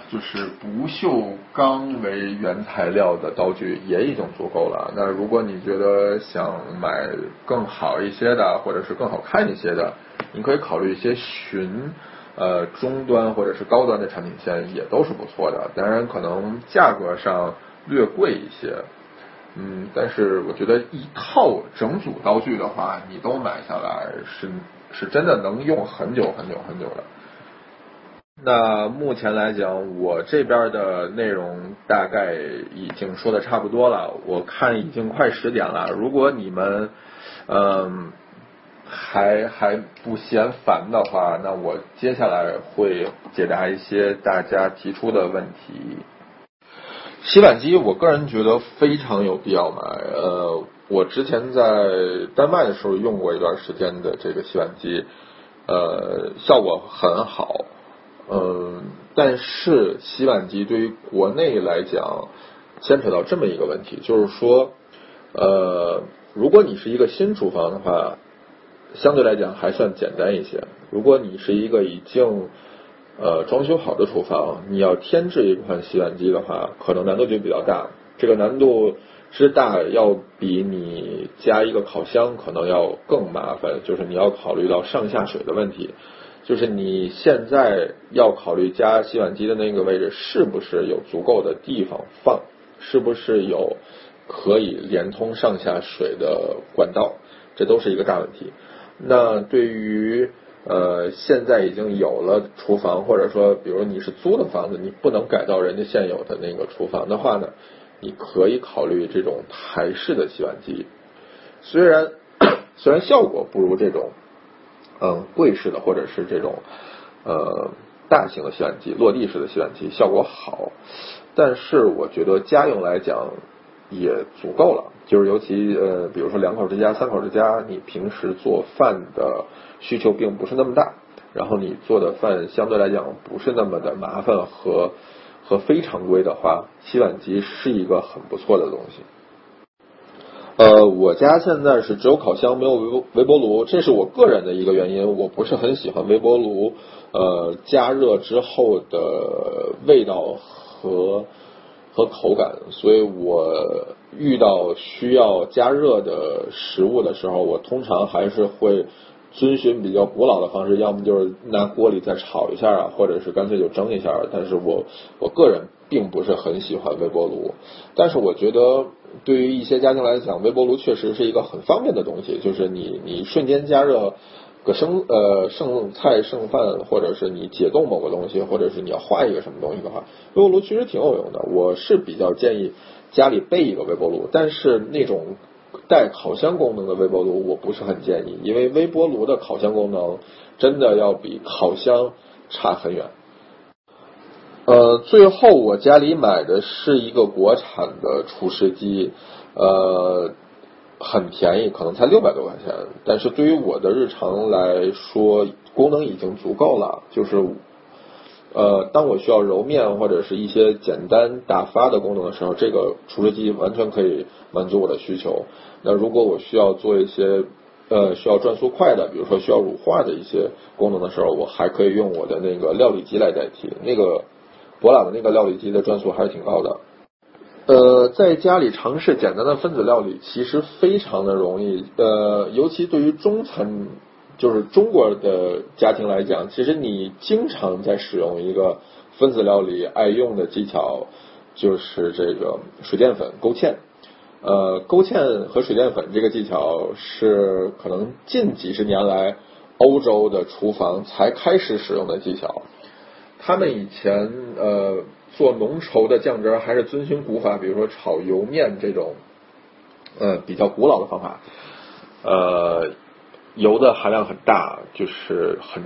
就是不锈钢为原材料的刀具也已经足够了。那如果你觉得想买更好一些的，或者是更好看一些的，你可以考虑一些寻中端或者是高端的产品线也都是不错的，当然可能价格上略贵一些，但是我觉得一套整组刀具的话，你都买下来是真的能用很久很久很久的。那目前来讲，我这边的内容大概已经说的差不多了，我看已经快10点了。如果你们还不嫌烦的话，那我接下来会解答一些大家提出的问题。洗碗机我个人觉得非常有必要买，我之前在丹麦的时候用过一段时间的这个洗碗机，效果很好。但是洗碗机对于国内来讲牵扯到这么一个问题，就是说如果你是一个新厨房的话，相对来讲还算简单一些。如果你是一个已经装修好的厨房，你要添置一款洗碗机的话，可能难度就比较大。这个难度之大要比你加一个烤箱可能要更麻烦，就是你要考虑到上下水的问题，就是你现在要考虑加洗碗机的那个位置是不是有足够的地方放，是不是有可以连通上下水的管道，这都是一个大问题。那对于现在已经有了厨房，或者说比如你是租的房子，你不能改造人家现有的那个厨房的话呢，你可以考虑这种台式的洗碗机，虽然效果不如这种柜式的或者是这种大型的洗碗机、落地式的洗碗机效果好，但是我觉得家用来讲也足够了。就是尤其比如说2口之家、3口之家，你平时做饭的需求并不是那么大，然后你做的饭相对来讲不是那么的麻烦和非常规的话，洗碗机是一个很不错的东西。我家现在是只有烤箱没有微波炉，这是我个人的一个原因，我不是很喜欢微波炉加热之后的味道和口感，所以我遇到需要加热的食物的时候，我通常还是会遵循比较古老的方式，要么就是拿锅里再炒一下啊，或者是干脆就蒸一下。但是我个人并不是很喜欢微波炉，但是我觉得对于一些家庭来讲，微波炉确实是一个很方便的东西，就是你瞬间加热个剩菜剩饭，或者是你解冻某个东西，或者是你要画一个什么东西的话，微波炉其实挺有用的。我是比较建议家里备一个微波炉，但是那种带烤箱功能的微波炉我不是很建议，因为微波炉的烤箱功能真的要比烤箱差很远。最后我家里买的是一个国产的厨师机，很便宜，可能才600多块钱，但是对于我的日常来说功能已经足够了。就是当我需要揉面或者是一些简单打发的功能的时候，这个厨师机完全可以满足我的需求。那如果我需要做一些需要转速快的，比如说需要乳化的一些功能的时候，我还可以用我的那个料理机来代替。那个博朗的那个料理机的转速还是挺高的。在家里尝试简单的分子料理其实非常的容易，尤其对于中餐，就是中国的家庭来讲，其实你经常在使用一个分子料理爱用的技巧，就是这个水淀粉勾芡。勾芡和水淀粉这个技巧是可能近几十年来欧洲的厨房才开始使用的技巧。他们以前做浓稠的酱汁还是遵循古法，比如说炒油面这种比较古老的方法。油的含量很大，就是很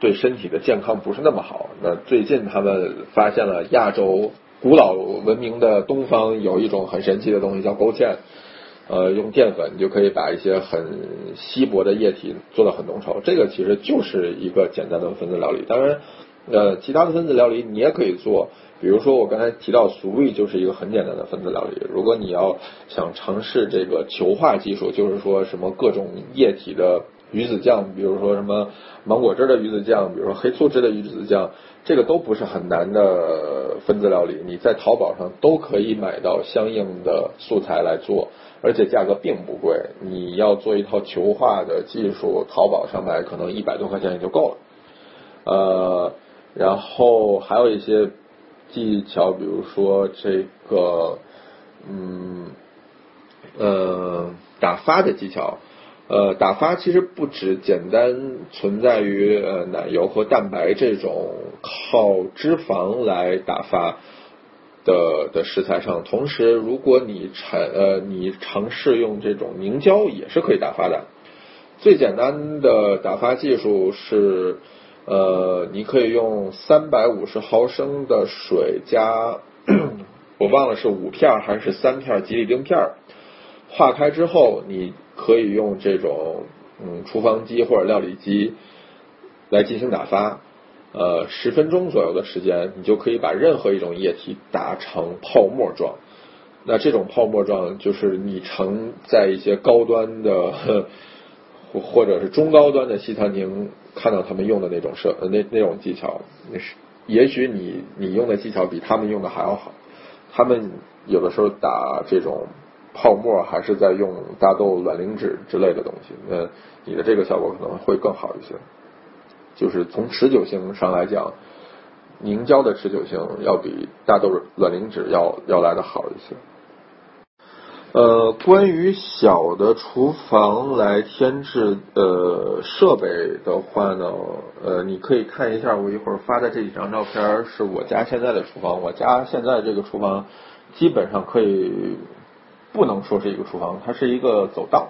对身体的健康不是那么好。那最近他们发现了亚洲古老文明的东方有一种很神奇的东西叫勾芡，用淀粉就可以把一些很稀薄的液体做到很浓稠，这个其实就是一个简单的分子料理。当然其他的分子料理你也可以做，比如说我刚才提到 Sous Vide 就是一个很简单的分子料理。如果你要想尝试这个球化技术，就是说什么各种液体的鱼子酱，比如说什么芒果汁的鱼子酱，比如说黑醋汁的鱼子酱，这个都不是很难的分子料理，你在淘宝上都可以买到相应的素材来做，而且价格并不贵。你要做一套球化的技术，淘宝上买可能100多块钱也就够了。然后还有一些技巧，比如说这个打发的技巧。打发其实不只简单存在于奶油和蛋白这种靠脂肪来打发的食材上，同时如果你尝试用这种凝胶也是可以打发的。最简单的打发技术是你可以用350毫升的水加我忘了是5片还是3片吉利丁片，化开之后你可以用这种厨房机或者料理机来进行打发，10分钟左右的时间，你就可以把任何一种液体打成泡沫状。那这种泡沫状就是你常在一些高端的或者是中高端的西餐厅看到他们用的那种那种技巧。也许你用的技巧比他们用的还要好，他们有的时候打这种泡沫还是在用大豆卵磷脂之类的东西，那你的这个效果可能会更好一些。就是从持久性上来讲，凝胶的持久性要比大豆卵磷脂要来的好一些。关于小的厨房来添置设备的话呢，你可以看一下我一会儿发的这几张照片，是我家现在的厨房。我家现在这个厨房基本上可以不能说是一个厨房，它是一个走道，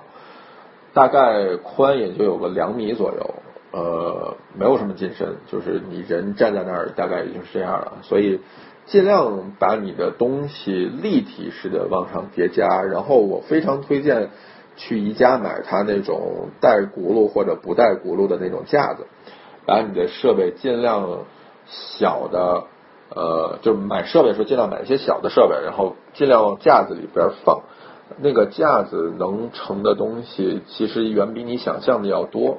大概宽也就有个2米左右，没有什么进深，就是你人站在那儿大概也就是这样了。所以尽量把你的东西立体式的往上叠加，然后我非常推荐去宜家买它那种带轱辘或者不带轱辘的那种架子，把你的设备尽量小的就是买设备的时候尽量买一些小的设备，然后尽量往架子里边放。那个架子能盛的东西其实远比你想象的要多。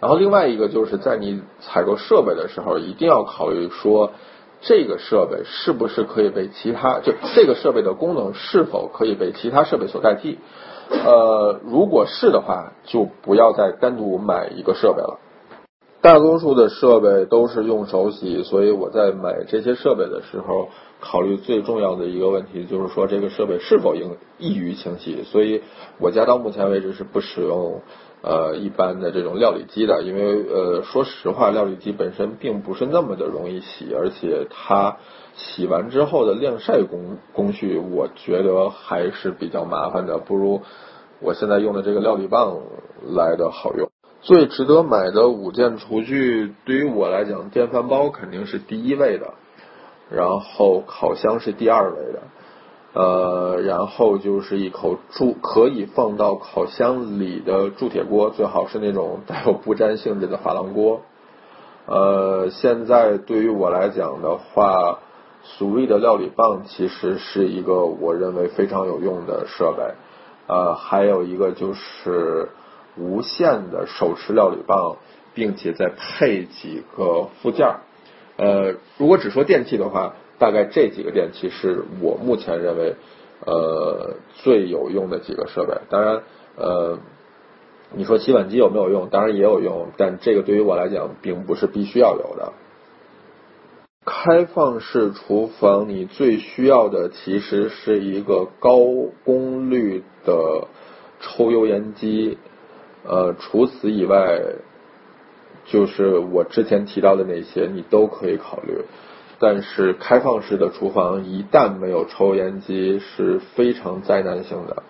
然后另外一个就是在你采购设备的时候，一定要考虑说这个设备是不是可以被其他，就这个设备的功能是否可以被其他设备所代替。如果是的话，就不要再单独买一个设备了。大多数的设备都是用手洗，所以我在买这些设备的时候，考虑最重要的一个问题就是说这个设备是否易于清洗。所以我家到目前为止是不使用一般的这种料理机的，因为说实话，料理机本身并不是那么的容易洗，而且它洗完之后的晾晒工序，我觉得还是比较麻烦的，不如我现在用的这个料理棒来的好用。最值得买的5件厨具，对于我来讲，电饭煲肯定是第一位的，然后烤箱是第2位的，然后就是一口可以放到烤箱里的铸铁锅，最好是那种带有不粘性质的珐琅锅。现在对于我来讲的话，Sous Vide的料理棒其实是一个我认为非常有用的设备。还有一个就是无线的手持料理棒，并且再配几个附件，如果只说电器的话，大概这几个电器是我目前认为最有用的几个设备。当然你说洗碗机有没有用，当然也有用，但这个对于我来讲并不是必须要有的。开放式厨房你最需要的其实是一个高功率的抽油烟机，除此以外就是我之前提到的那些你都可以考虑，但是开放式的厨房一旦没有抽油烟机是非常灾难性的。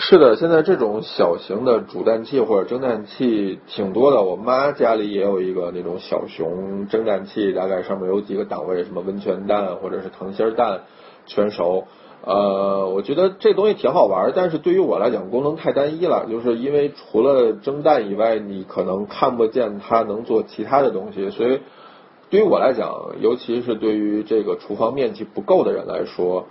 是的，现在这种小型的煮蛋器或者蒸蛋器挺多的，我妈家里也有一个那种小熊蒸蛋器，大概上面有几个档位，什么温泉蛋或者是溏心蛋全熟。我觉得这东西挺好玩，但是对于我来讲功能太单一了，就是因为除了蒸蛋以外你可能看不见它能做其他的东西，所以对于我来讲，尤其是对于这个厨房面积不够的人来说，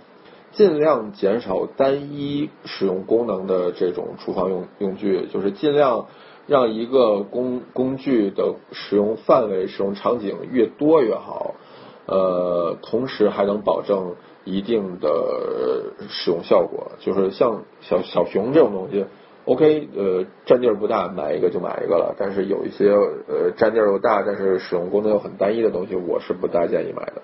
尽量减少单一使用功能的这种厨房用具，就是尽量让一个工具的使用范围、使用场景越多越好，同时还能保证一定的使用效果。就是像小熊这种东西 OK， 占地儿不大，买一个就买一个了，但是有一些占地儿又大但是使用功能又很单一的东西，我是不大建议买的。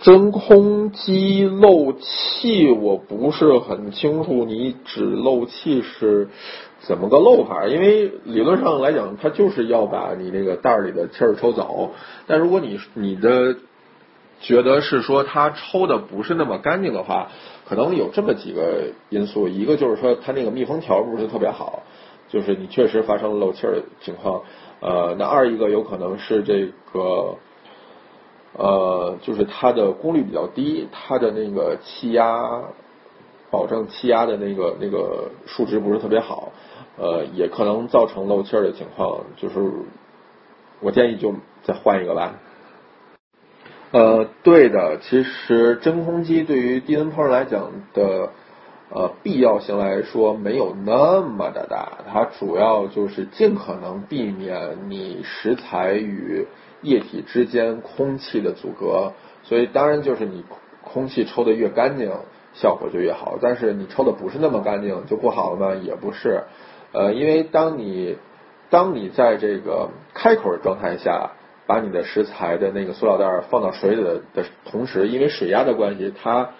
真空机漏气我不是很清楚，你指漏气是怎么个漏法？因为理论上来讲它就是要把你那个袋里的气儿抽走，但如果你的觉得是说它抽的不是那么干净的话，可能有这么几个因素。一个就是说它那个密封条不是特别好，就是你确实发生漏气儿的情况。那二一个有可能是这个就是它的功率比较低，它的那个气压保证气压的那个数值不是特别好，也可能造成漏气儿的情况。就是我建议就再换一个吧。对的，其实真空机对于低温烹饪来讲的必要性来说没有那么的大，它主要就是尽可能避免你食材与液体之间空气的阻隔，所以当然就是你空气抽的越干净效果就越好，但是你抽的不是那么干净就不好了吗？也不是。因为当你在这个开口的状态下把你的食材的那个塑料袋放到水里的同时，因为水压的关系，它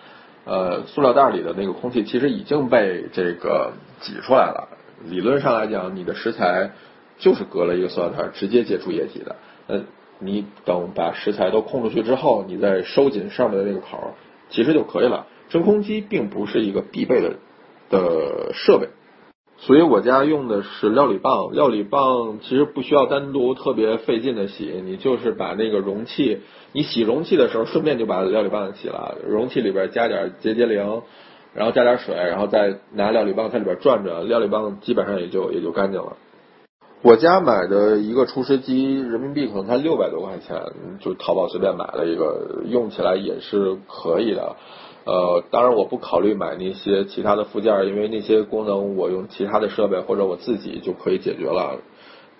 塑料袋里的那个空气其实已经被这个挤出来了，理论上来讲你的食材就是隔了一个塑料袋直接接触液体的。你等把食材都空出去之后，你再收紧上面的那个口其实就可以了。真空机并不是一个必备的设备，所以我家用的是料理棒。料理棒其实不需要单独特别费劲的洗，你就是把那个容器，你洗容器的时候顺便就把料理棒洗了，容器里边加点洁灵，然后加点水，然后再拿料理棒在里边转转，料理棒基本上也就干净了。我家买的一个厨师机人民币可能才600多块钱，就淘宝随便买了一个，用起来也是可以的。当然我不考虑买那些其他的附件，因为那些功能我用其他的设备或者我自己就可以解决了，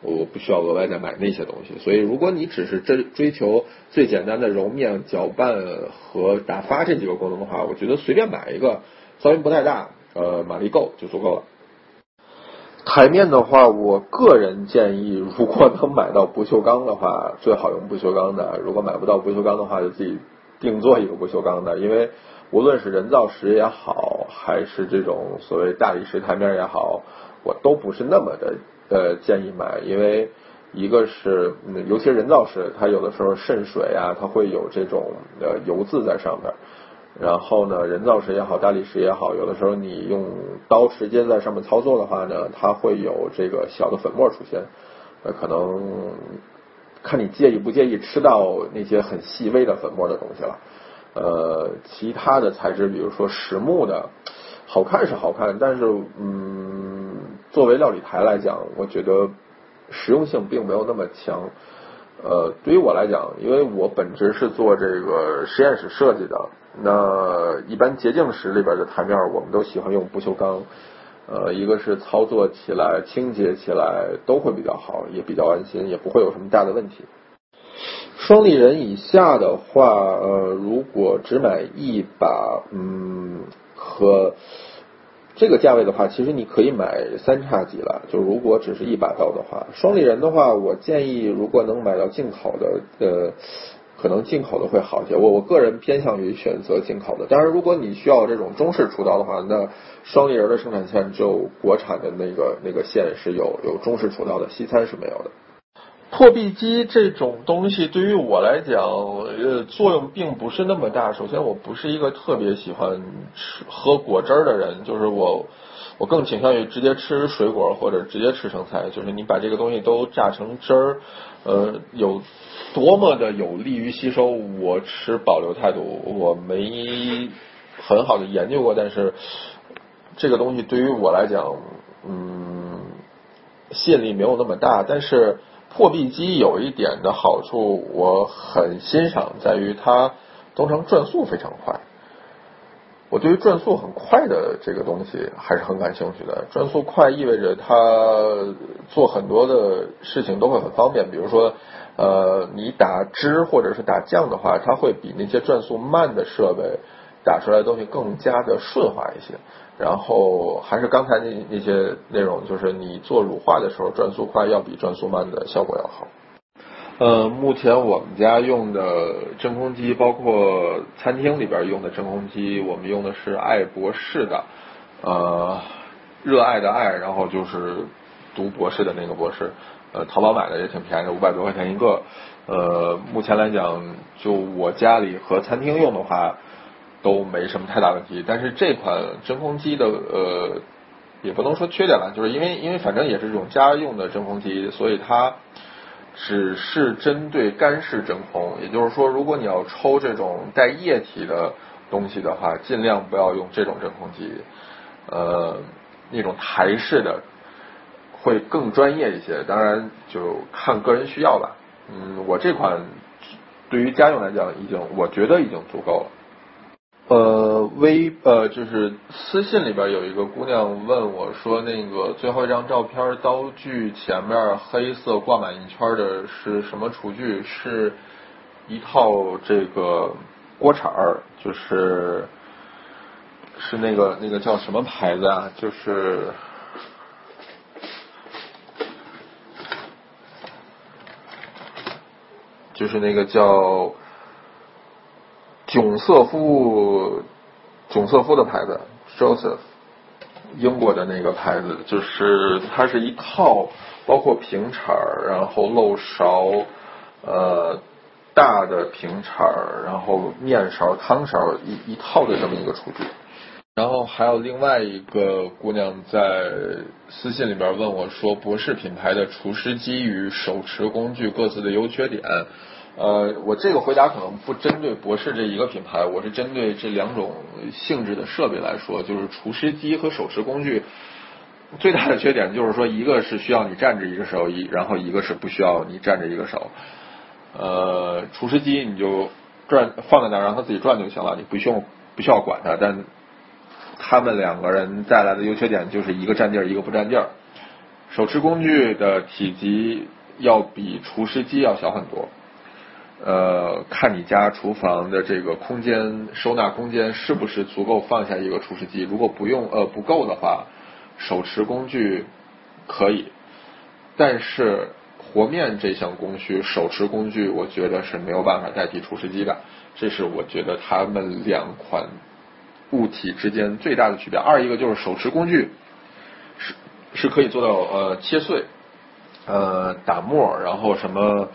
我不需要额外再买那些东西。所以如果你只是追求最简单的揉面、搅拌和打发这几个功能的话，我觉得随便买一个，噪音不太大，马力够就足够了。台面的话，我个人建议如果能买到不锈钢的话最好用不锈钢的，如果买不到不锈钢的话就自己定做一个不锈钢的。因为无论是人造石也好，还是这种所谓大理石台面也好，我都不是那么的建议买。因为一个是尤其是人造石，它有的时候渗水啊，它会有这种油渍在上面。然后呢，人造石也好，大理石也好，有的时候你用刀直接在上面操作的话呢，它会有这个小的粉末出现，可能看你介意不介意吃到那些很细微的粉末的东西了。其他的材质比如说实木的，好看是好看，但是作为料理台来讲我觉得实用性并没有那么强。对于我来讲，因为我本职是做这个实验室设计的，那一般洁净室里边的台面我们都喜欢用不锈钢，一个是操作起来清洁起来都会比较好，也比较安心，也不会有什么大的问题。双立人以下的话，如果只买一把，可这个价位的话，其实你可以买三叉戟了。就如果只是一把刀的话，双立人的话，我建议如果能买到进口的，可能进口的会好一些。我个人偏向于选择进口的。当然，如果你需要这种中式厨刀的话，那双立人的生产线只有国产的那个线是有中式厨刀的，西餐是没有的。破壁机这种东西对于我来讲，作用并不是那么大。首先，我不是一个特别喜欢喝果汁的人，就是我更倾向于直接吃水果或者直接吃生菜。就是你把这个东西都榨成汁儿，有多么的有利于吸收，我持保留态度。我没很好的研究过，但是这个东西对于我来讲，吸引力没有那么大，但是。破壁机有一点的好处，我很欣赏，在于它通常转速非常快。我对于转速很快的这个东西还是很感兴趣的。转速快意味着它做很多的事情都会很方便，比如说，你打汁或者是打酱的话，它会比那些转速慢的设备打出来的东西更加的顺滑一些。然后还是刚才那些内容，就是你做乳化的时候，转速快要比转速慢的效果要好。目前我们家用的真空机，包括餐厅里边用的真空机，我们用的是爱博士的，热爱的爱，然后就是读博士的那个博士。淘宝买的也挺便宜的，500多块钱一个。目前来讲，就我家里和餐厅用的话。都没什么太大问题，但是这款真空机的也不能说缺点吧，就是因为反正也是这种家用的真空机，所以它只是针对干式真空，也就是说，如果你要抽这种带液体的东西的话，尽量不要用这种真空机，那种台式的会更专业一些，当然就看个人需要吧。我这款对于家用来讲，我觉得已经足够了。就是私信里边有一个姑娘问我说，那个最后一张照片刀具前面黑色挂满一圈的是什么厨具？是一套这个锅铲儿，就是那个叫什么牌子啊？就是那个叫。囧瑟夫的牌子 Joseph 英国的那个牌子，就是它是一套，包括平铲，然后漏勺，大的平铲，然后面勺、汤勺一套的这么一个厨具。然后还有另外一个姑娘在私信里边问我说，博士品牌的厨师机与手持工具各自的优缺点。我这个回答可能不针对博士这一个品牌，我是针对这两种性质的设备来说，就是厨师机和手持工具最大的缺点就是说，一个是需要你站着一个手，然后一个是不需要你站着一个手。厨师机你就放在那儿让它自己转就行了，你不需要管它。但他们两个人带来的优缺点就是一个占地儿，一个不占地儿。手持工具的体积要比厨师机要小很多。看你家厨房的这个空间，收纳空间是不是足够放下一个厨师机？如果不够的话，手持工具可以，但是和面这项工序，手持工具我觉得是没有办法代替厨师机的，这是我觉得他们两款物体之间最大的区别。二一个就是手持工具是可以做到切碎，打沫，然后什么。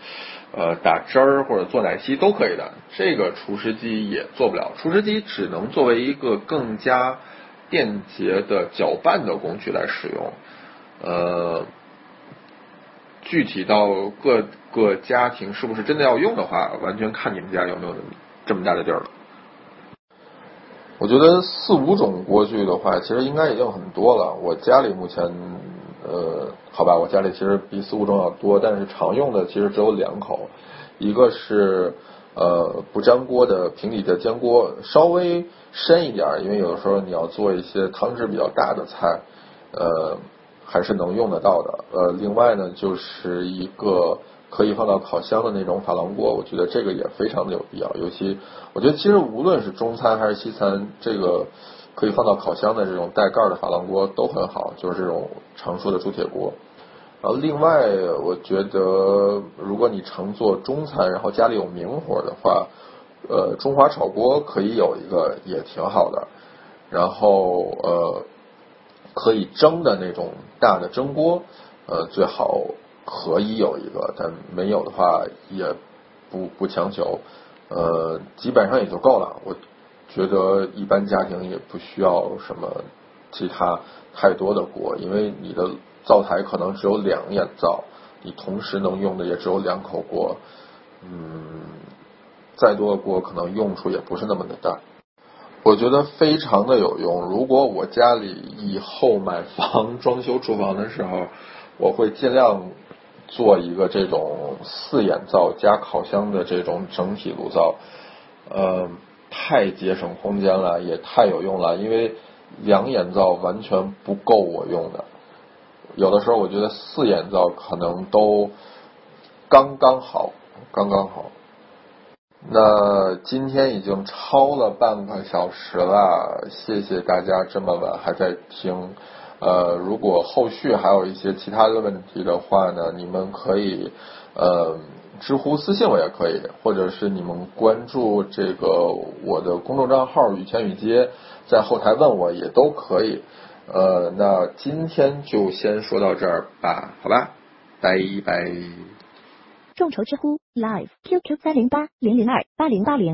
打汁儿或者做奶昔都可以的，这个厨师机也做不了。厨师机只能作为一个更加便捷的搅拌的工具来使用。具体到各个家庭是不是真的要用的话，完全看你们家有没有这么大的地儿了。我觉得4、5种锅具的话，其实应该已经很多了。我家里目前。好吧，我家里其实比4、5种要多，但是常用的其实只有2口，一个是不粘锅的平底的煎锅，稍微深一点，因为有的时候你要做一些汤汁比较大的菜，还是能用得到的。另外呢，就是一个可以放到烤箱的那种珐琅锅，我觉得这个也非常的有必要。尤其我觉得其实无论是中餐还是西餐，这个可以放到烤箱的这种带盖的珐琅锅都很好，就是这种常说的铸铁锅。然后另外我觉得如果你常做中餐，然后家里有明火的话，中华炒锅可以有一个也挺好的。然后可以蒸的那种大的蒸锅，最好可以有一个，但没有的话也不强求，基本上也就够了。我觉得一般家庭也不需要什么其他太多的锅，因为你的灶台可能只有2眼灶，你同时能用的也只有2口锅，再多的锅可能用处也不是那么的大。我觉得非常的有用。如果我家里以后买房装修厨房的时候，我会尽量做一个这种4眼灶加烤箱的这种整体炉灶，太节省空间了，也太有用了，因为2眼灶完全不够我用的。有的时候我觉得4眼灶可能都刚刚好。那今天已经超了半个小时了，谢谢大家这么晚还在听。如果后续还有一些其他的问题的话呢，你们可以知乎私信我也可以，或者是你们关注这个我的公众账号雨前雨街，在后台问我也都可以。那今天就先说到这儿吧，好吧，拜拜。众筹知乎 live QQ 308-002-8080。